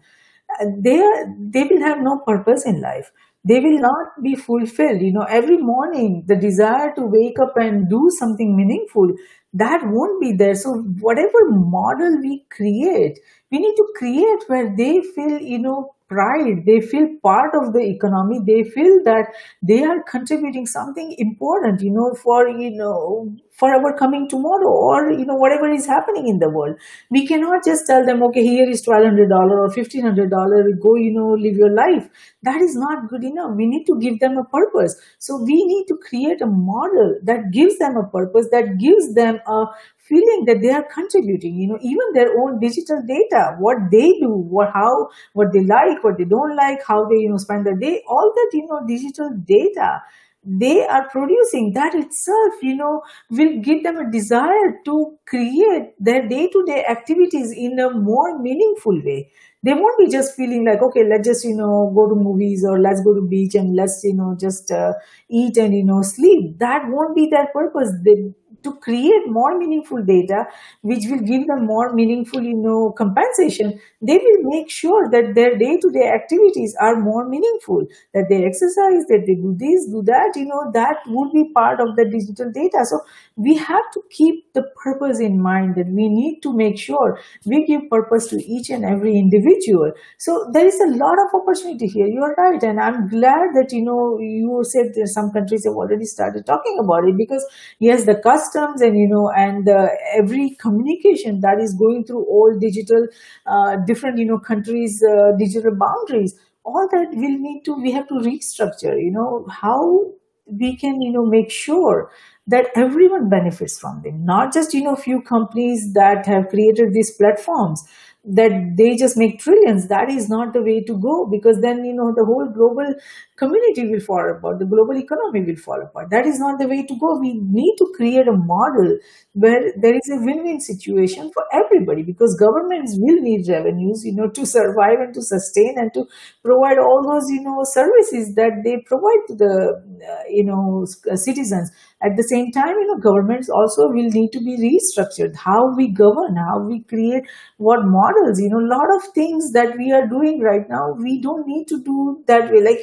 they are, they will have no purpose in life. They will not be fulfilled. You know, every morning the desire to wake up and do something meaningful, that won't be there. So whatever model we create, we need to create where they feel, you know, pride, they feel part of the economy, they feel that they are contributing something important, you know, for, you know, for our coming tomorrow or, you know, whatever is happening in the world. We cannot just tell them, okay, here is twelve hundred dollars or fifteen hundred dollars, go, you know, live your life. That is not good enough. We need to give them a purpose. So we need to create a model that gives them a purpose, that gives them a feeling that they are contributing, you know, even their own digital data, what they do, what, how, what they like, what they don't like, how they, you know, spend their day, all that, you know, digital data they are producing, that itself, you know, will give them a desire to create their day-to-day activities in a more meaningful way. They won't be just feeling like, okay, let's just, you know, go to movies or let's go to beach and let's, you know, just uh, eat and, you know, sleep. That won't be their purpose. They, to create more meaningful data, which will give them more meaningful, you know, compensation, they will make sure that their day-to-day activities are more meaningful, that they exercise, that they do this, do that, you know, that would be part of the digital data. So we have to keep the purpose in mind that we need to make sure we give purpose to each and every individual. So there is a lot of opportunity here. You're right. And I'm glad that, you know, you said that some countries have already started talking about it because, yes, the cost and, you know, and uh, every communication that is going through all digital, uh, different, you know, countries, uh, digital boundaries, all that will need to, we have to restructure, you know, how we can, you know, make sure that everyone benefits from them, not just, you know, few companies that have created these platforms that they just make trillions. That is not the way to go because then, you know, the whole global community will fall apart. The global economy will fall apart. That is not the way to go. We need to create a model where there is a win-win situation for everybody because governments will need revenues, you know, to survive and to sustain and to provide all those, you know, services that they provide to the, uh, you know, citizens. At the same time, you know, governments also will need to be restructured. How we govern, how we create, what models, you know, a lot of things that we are doing right now, we don't need to do that way. Like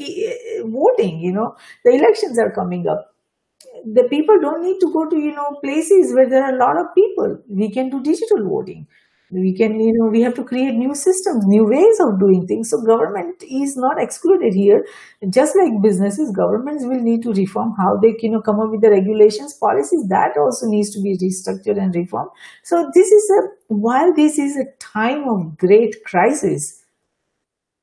voting, you know, the elections are coming up. The people don't need to go to, you know, places where there are a lot of people. We can do digital voting. We can, you know, we have to create new systems, new ways of doing things. So government is not excluded here. Just like businesses, governments will need to reform how they, you know, come up with the regulations, policies. That also needs to be restructured and reformed. So this is a, while this is a time of great crisis,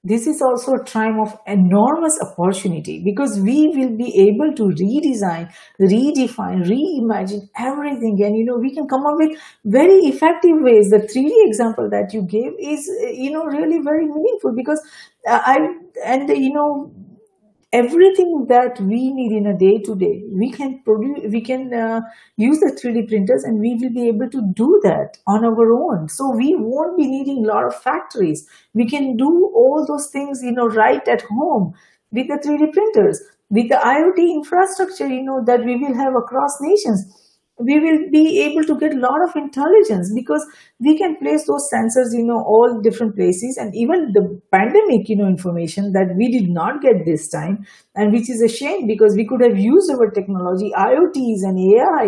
this is also a time of enormous opportunity, because we will be able to redesign, redefine, reimagine everything. And, you know, we can come up with very effective ways. The three D example that you gave is, you know, really very meaningful, because I, and, you know, everything that we need in a day to day, we can produce, we can uh, use the three D printers, and we will be able to do that on our own. So we won't be needing a lot of factories. We can do all those things, you know, right at home with the three D printers, with the IoT infrastructure, you know, that we will have across nations. We will be able to get a lot of intelligence, because we can place those sensors, you know, all different places. And even the pandemic, you know, information that we did not get this time, and which is a shame, because we could have used our technology, IoTs and A I,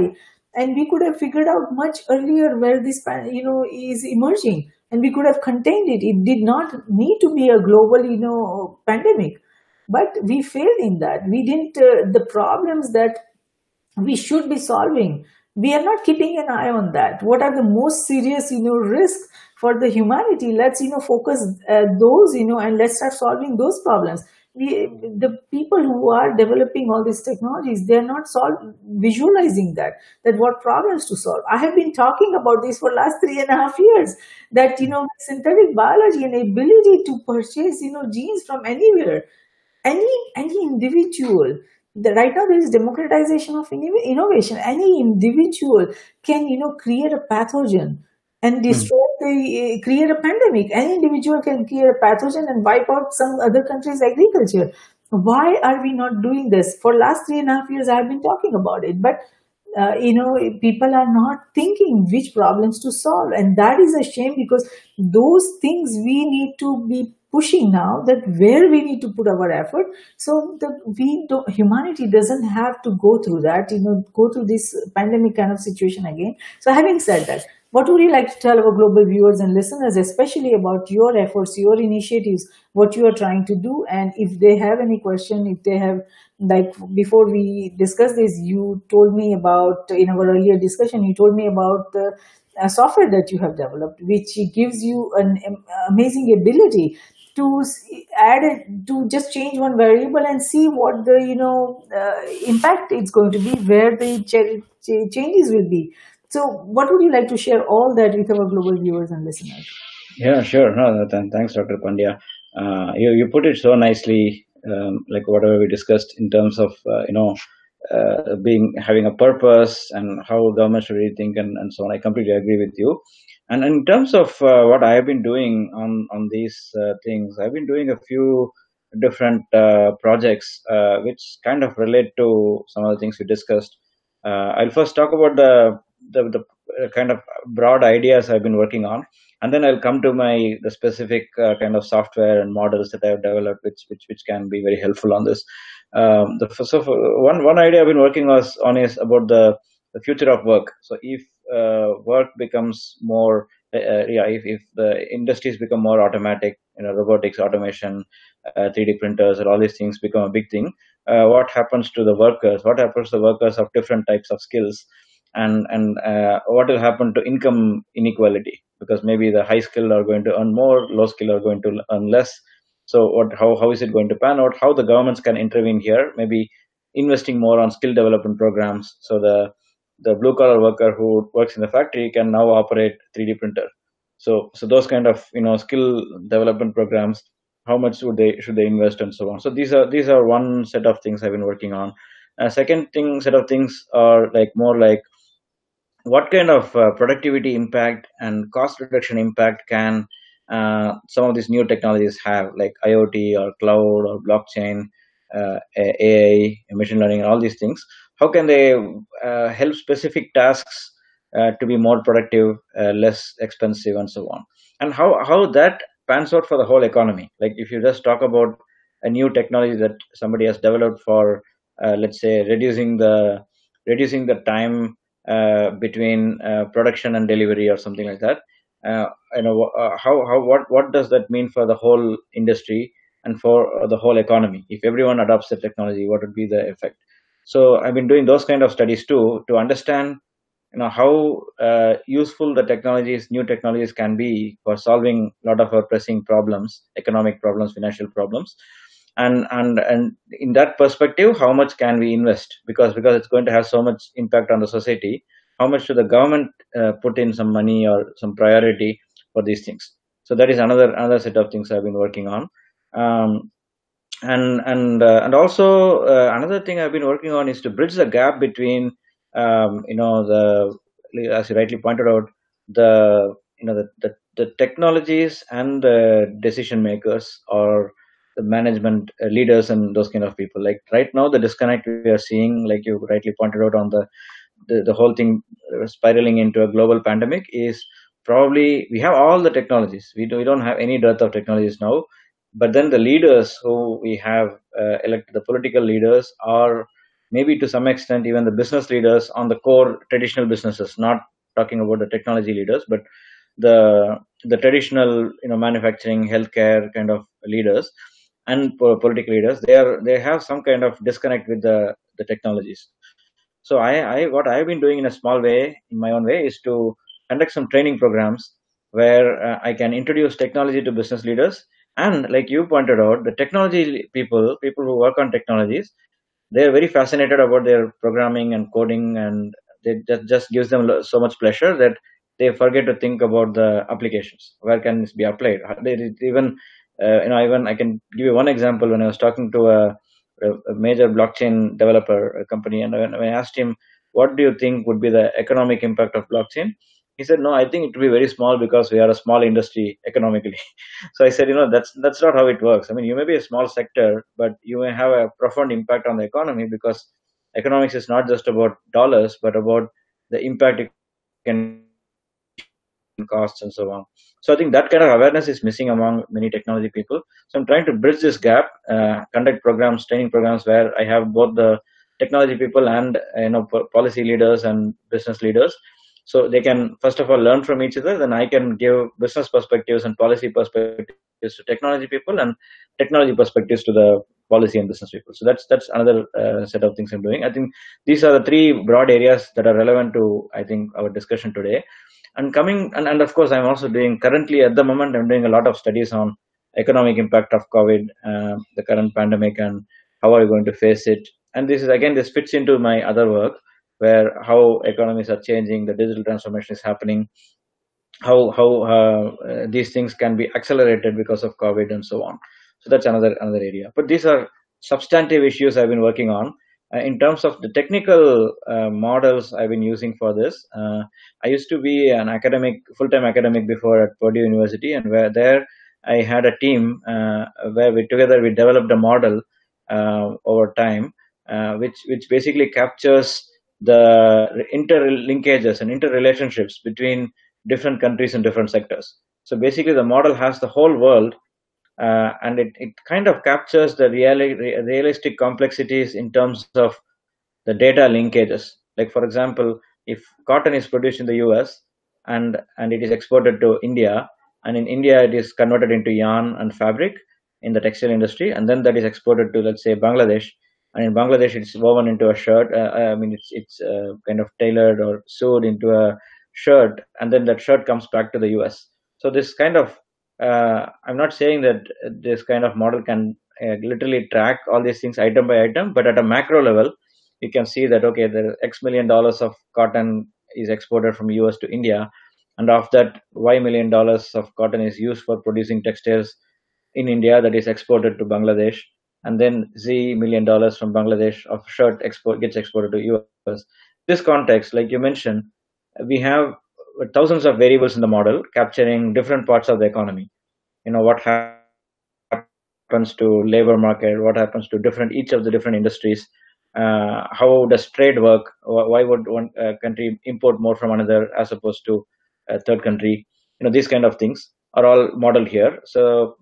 and we could have figured out much earlier where this, you know, is emerging, and we could have contained it. It did not need to be a global, you know, pandemic, but we failed in that. We didn't, uh, the problems that we should be solving, we are not keeping an eye on that. What are the most serious, you know, risks for the humanity? Let's, you know, focus uh, those, you know, and let's start solving those problems. We, the people who are developing all these technologies, they are not solve, visualizing that, that what problems to solve. I have been talking about this for last three and a half years, that, you know, synthetic biology and ability to purchase, you know, genes from anywhere, any, any individual. The, right now, there is democratization of innovation. Any individual can, you know, create a pathogen and destroy mm. the, uh, create a pandemic. Any individual can create a pathogen and wipe out some other country's agriculture. Why are we not doing this? For last three and a half years, I have been talking about it. But, uh, you know, people are not thinking which problems to solve. And that is a shame, because those things we need to be pushing now, that where we need to put our effort, so that we don't, humanity doesn't have to go through that, you know, go through this pandemic kind of situation again. So having said that, what would you like to tell our global viewers and listeners, especially about your efforts, your initiatives, what you are trying to do? And if they have any question, if they have, like before we discuss this, you told me about, in our earlier discussion, you told me about the uh, software that you have developed, which gives you an um, amazing ability to add it, to just change one variable and see what the, you know, uh, impact it's going to be, where the ch ch changes will be. So what would you like to share all that with our global viewers and listeners? Yeah, sure. No, th thanks, Doctor Pandya. Uh, you, you put it so nicely, um, like whatever we discussed in terms of, uh, you know, uh, being, having a purpose and how government should really think, and, and so on. I completely agree with you. And in terms of uh, what I have been doing on, on these uh, things, I've been doing a few different uh, projects uh, which kind of relate to some of the things we discussed. Uh, I'll first talk about the, the, the kind of broad ideas I've been working on, and then I'll come to my the specific uh, kind of software and models that I've developed, which which which can be very helpful on this. Um, the so one one idea I've been working on is about the the future of work. So if uh, work becomes more, uh, yeah, if, if the industries become more automatic, you know, robotics, automation, uh, three D printers, and all these things become a big thing, uh, what happens to the workers? What happens to the workers of different types of skills? And, and uh, what will happen to income inequality? Because maybe the high skilled are going to earn more, low skilled are going to earn less. So what, how, how is it going to pan out? How the governments can intervene here? Maybe investing more on skill development programs, so the the blue-collar worker who works in the factory can now operate three D printer. So, so those kind of, you know, skill development programs, how much would they, should they invest, and so on. So these are, these are one set of things I've been working on. Uh, second thing, set of things are like more like what kind of uh, productivity impact and cost reduction impact can uh, some of these new technologies have, like IoT or cloud or blockchain, uh, A I, machine learning, and all these things. how can they uh, help specific tasks uh, to be more productive, uh, less expensive, and so on. And how, how that pans out for the whole economy. Like if you just talk about a new technology that somebody has developed for, uh, let's say, reducing the reducing the time uh, between uh, production and delivery or something like that. Uh, you know, uh, how how what what does that mean for the whole industry and for the whole economy? If everyone adopts the technology, what would be the effect? So I've been doing those kind of studies too to understand, you know, how uh, useful the technologies, new technologies, can be for solving a lot of our pressing problems, economic problems, financial problems, and and and in that perspective, how much can we invest? Because because it's going to have so much impact on the society. How much should the government uh, put in some money or some priority for these things? So that is another another set of things I've been working on, um, and and uh, and also uh, another thing I've been working on is to bridge the gap between um, you know the as you rightly pointed out the you know the the, the technologies and the decision makers or the management uh, leaders and those kind of people. Like right now the disconnect we are seeing, like you rightly pointed out on the The, the whole thing spiraling into a global pandemic, is probably we have all the technologies. We, do, we don't have any dearth of technologies now. But then the leaders who we have uh, elected, the political leaders, or maybe to some extent even the business leaders on the core traditional businesses, not talking about the technology leaders, but the the traditional, you know, manufacturing, healthcare kind of leaders and political leaders, they are they have some kind of disconnect with the, the technologies. So I, I, what I've been doing in a small way, in my own way, is to conduct some training programs where uh, I can introduce technology to business leaders. And like you pointed out, the technology people, people who work on technologies, they're very fascinated about their programming and coding, and they, that just gives them so much pleasure that they forget to think about the applications. Where can this be applied? They even, uh, you know, even I can give you one example. When I was talking to a a major blockchain developer company, and when I asked him, what do you think would be the economic impact of blockchain? He said, no, I think it will be very small because we are a small industry economically. So I said, you know, that's that's not how it works. I mean, you may be a small sector, but you may have a profound impact on the economy, because economics is not just about dollars, but about the impact it can costs and so on. So I think that kind of awareness is missing among many technology people. So I'm trying to bridge this gap, uh, conduct programs, training programs where I have both the technology people and, you know, policy leaders and business leaders. So they can, first of all, learn from each other. Then I can give business perspectives and policy perspectives to technology people, and technology perspectives to the policy and business people. So that's that's another uh, set of things I'm doing. I think these are the three broad areas that are relevant to, I think, our discussion today. And coming and, and of course, I'm also doing currently at the moment, I'm doing a lot of studies on economic impact of COVID, uh, the current pandemic, and how are we going to face it. And this is, again, this fits into my other work, where how economies are changing, the digital transformation is happening, how how uh, these things can be accelerated because of COVID and so on. So that's another another area. But these are substantive issues I've been working on. In terms of the technical uh, models I've been using for this, uh, I used to be an academic, full-time academic before at Purdue University, and where there I had a team uh, where we together we developed a model uh, over time, uh, which which basically captures the interlinkages and interrelationships between different countries and different sectors. So basically, the model has the whole world. Uh, and it, it kind of captures the reali realistic complexities in terms of the data linkages. Like, for example, if cotton is produced in the U S and, and it is exported to India, and in India it is converted into yarn and fabric in the textile industry, and then that is exported to, let's say, Bangladesh. And in Bangladesh, it's woven into a shirt. Uh, I mean, it's, it's uh, kind of tailored or sewed into a shirt, and then that shirt comes back to the U S. So this kind of Uh, I'm not saying that this kind of model can uh, literally track all these things item by item, but at a macro level, you can see that, okay, there are X million dollars of cotton is exported from U S to India, and of that, Y million dollars of cotton is used for producing textiles in India that is exported to Bangladesh, and then Z million dollars from Bangladesh of shirt export gets exported to U S. This context, like you mentioned, we have thousands of variables in the model capturing different parts of the economy. You know, what ha happens to labor market, what happens to different each of the different industries, Uh, how does trade work? Why would one uh, country import more from another as opposed to a third country? You know, these kind of things are all modeled here. So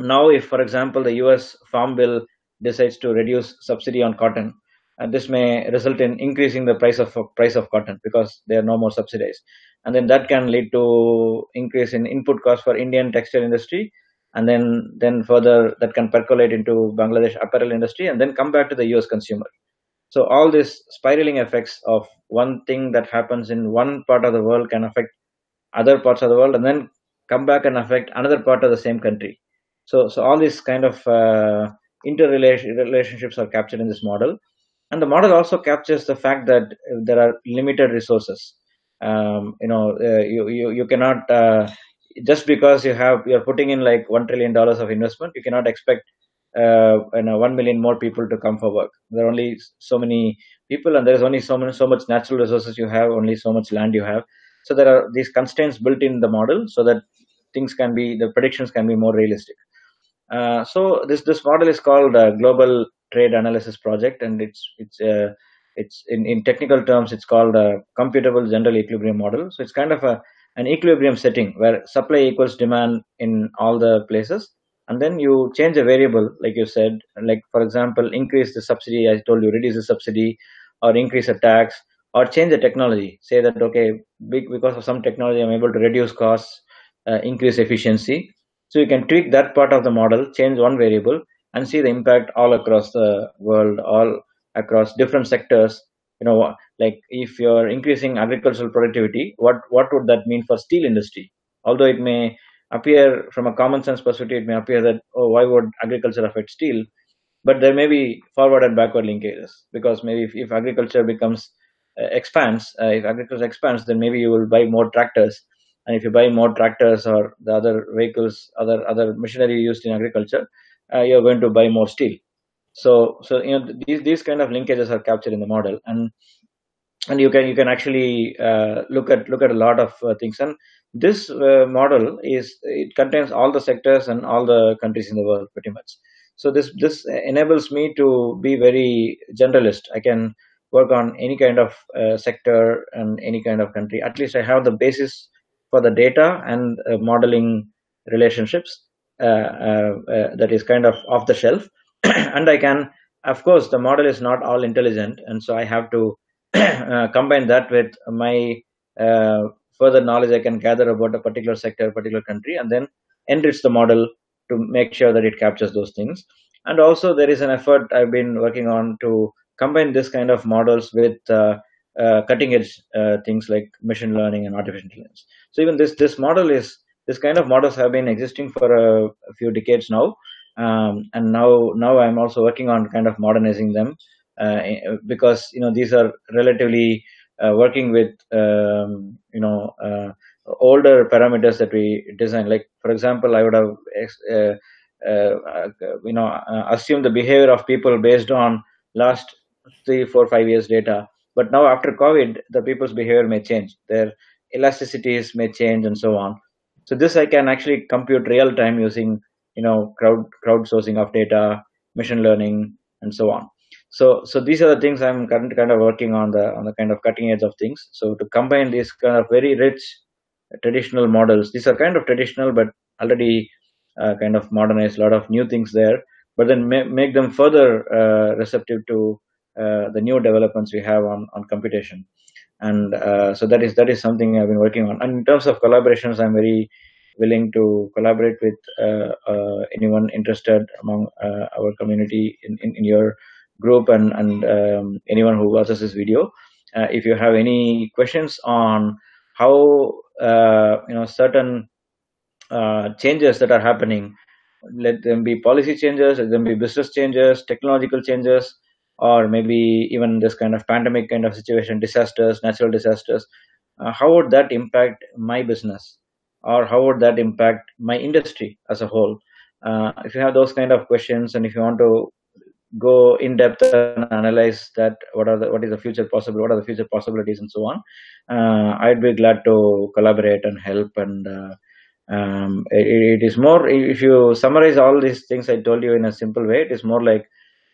now if, for example, the U S Farm Bill decides to reduce subsidy on cotton, uh, this may result in increasing the price of price of cotton because they are no more subsidized. And then that can lead to increase in input costs for Indian textile industry. And then, then further that can percolate into Bangladesh apparel industry and then come back to the U S consumer. So all these spiraling effects of one thing that happens in one part of the world can affect other parts of the world and then come back and affect another part of the same country. So, so all these kind of uh, interrelationships are captured in this model. And the model also captures the fact that there are limited resources. Um, you know, uh, you, you, you cannot... Uh, Just because you have you're putting in like one trillion dollars of investment, you cannot expect uh, you know one million more people to come for work. There are only so many people, and there is only so many, so much natural resources you have, only so much land you have. So there are these constraints built in the model, so that things can be the predictions can be more realistic. Uh, so this this model is called uh, Global Trade Analysis Project, and it's it's uh, it's in in technical terms it's called a computable general equilibrium model. So it's kind of a an equilibrium setting where supply equals demand in all the places, and then you change a variable, like you said, like for example, increase the subsidy, I told you, reduce the subsidy, or increase a tax, or change the technology. Say that, okay, because of some technology, I'm able to reduce costs, uh, increase efficiency. So you can tweak that part of the model, change one variable, and see the impact all across the world, all across different sectors. You know, like if you're increasing agricultural productivity, what, what would that mean for steel industry? Although it may appear from a common sense perspective, it may appear that, oh, why would agriculture affect steel? But there may be forward and backward linkages, because maybe if, if agriculture becomes uh, expands, uh, if agriculture expands, then maybe you will buy more tractors. And if you buy more tractors or the other vehicles, other, other machinery used in agriculture, uh, you're going to buy more steel. So, so you know these these kind of linkages are captured in the model, and and you can you can actually uh, look at look at a lot of uh, things. And this uh, model is it contains all the sectors and all the countries in the world pretty much. So this this enables me to be very generalist. I can work on any kind of uh, sector and any kind of country. At least I have the basis for the data and uh, modeling relationships uh, uh, uh, that is kind of off the shelf. And I can, of course, the model is not all intelligent, and so I have to uh, combine that with my uh, further knowledge I can gather about a particular sector, a particular country, and then enrich the model to make sure that it captures those things. And also there is an effort I've been working on to combine this kind of models with uh, uh, cutting edge uh, things like machine learning and artificial intelligence. So even this this model is, this kind of models have been existing for a, a few decades now. Um, and now, now I'm also working on kind of modernizing them uh, because you know these are relatively uh, working with um, you know uh, older parameters that we design. Like for example, I would have uh, uh, you know assumed the behavior of people based on last three, four, five years data. But now after COVID, the people's behavior may change. Their elasticities may change and so on. So this I can actually compute real time using, you know, crowd crowdsourcing of data, machine learning, and so on. So, so these are the things I'm currently kind of working on the on the kind of cutting edge of things. So, to combine these kind of very rich traditional models, these are kind of traditional but already uh, kind of modernized. A lot of new things there, but then ma make them further uh, receptive to uh, the new developments we have on on computation. And uh, so that is that is something I've been working on. And in terms of collaborations, I'm very willing to collaborate with uh, uh, anyone interested among uh, our community in, in, in your group and, and um, anyone who watches this video. Uh, if you have any questions on how uh, you know certain uh, changes that are happening, let them be policy changes, let them be business changes, technological changes, or maybe even this kind of pandemic kind of situation, disasters, natural disasters, uh, how would that impact my business? Or how would that impact my industry as a whole? Uh, if you have those kind of questions, and if you want to go in depth and analyze that, what are the, what is the future possible? What are the future possibilities, and so on? Uh, I'd be glad to collaborate and help. And uh, um, it, it is more, if you summarize all these things I told you in a simple way, it is more like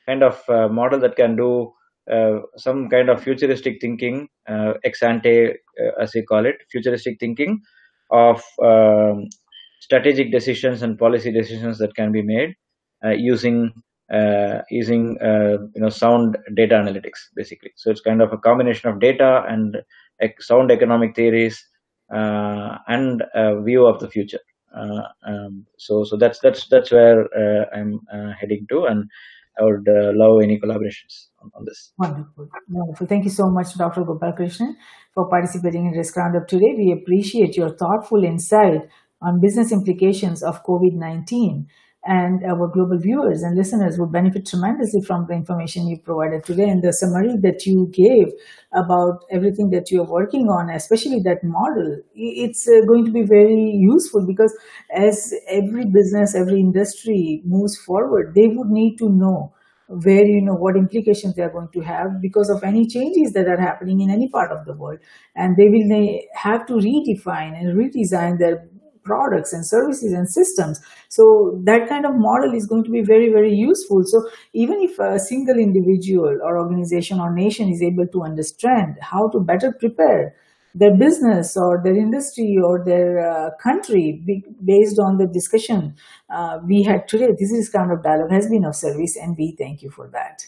kind of a model that can do uh, some kind of futuristic thinking, uh, ex ante, uh, as we call it, futuristic thinking of um, strategic decisions and policy decisions that can be made uh, using uh, using uh, you know sound data analytics, basically. So it's kind of a combination of data and sound economic theories uh, and a view of the future. Uh, um, so, so that's that's that's where uh, I'm uh, heading to, and I would uh, love any collaborations on, on this. Wonderful, wonderful. Thank you so much, Doctor Gopalakrishnan, for participating in Risk Roundup today. We appreciate your thoughtful insight on business implications of COVID nineteen, and our global viewers and listeners would benefit tremendously from the information you provided today and the summary that you gave about everything that you're working on, especially that model. It's going to be very useful because as every business, every industry moves forward, they would need to know where, you know, what implications they are going to have because of any changes that are happening in any part of the world. And they will they have to redefine and redesign their products and services and systems. So that kind of model is going to be very, very useful. So even if a single individual or organization or nation is able to understand how to better prepare their business or their industry or their uh, country based on the discussion uh, we had today, this is kind of dialogue has been of service, and we thank you for that.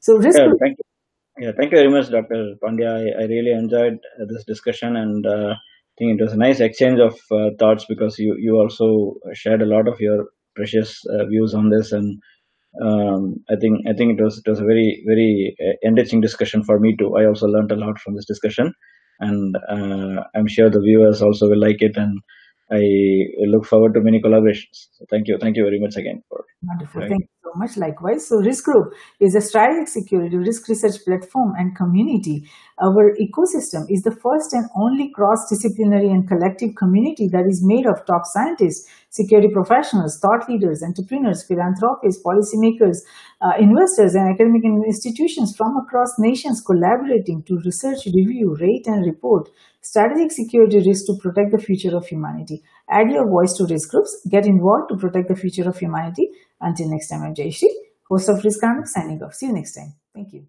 So risk yeah, thank you. Yeah, thank you very much, Doctor Pandya. I, I really enjoyed uh, this discussion, and uh, I think it was a nice exchange of uh, thoughts because you, you also shared a lot of your precious uh, views on this, and um, I think I think it was it was a very very enriching discussion for me too. I also learned a lot from this discussion, and uh, I'm sure the viewers also will like it. And I look forward to many collaborations. So thank you, thank you very much again for. Wonderful, thank you so much. Likewise, so Risk Group is a strategic security risk research platform and community. Our ecosystem is the first and only cross-disciplinary and collective community that is made of top scientists, security professionals, thought leaders, entrepreneurs, philanthropists, policymakers, uh, investors, and academic institutions from across nations collaborating to research, review, rate, and report strategic security risks to protect the future of humanity. Add your voice to risk groups. Get involved to protect the future of humanity. Until next time, I'm Jayshree, host of Risk Roundup, signing off. See you next time. Thank you.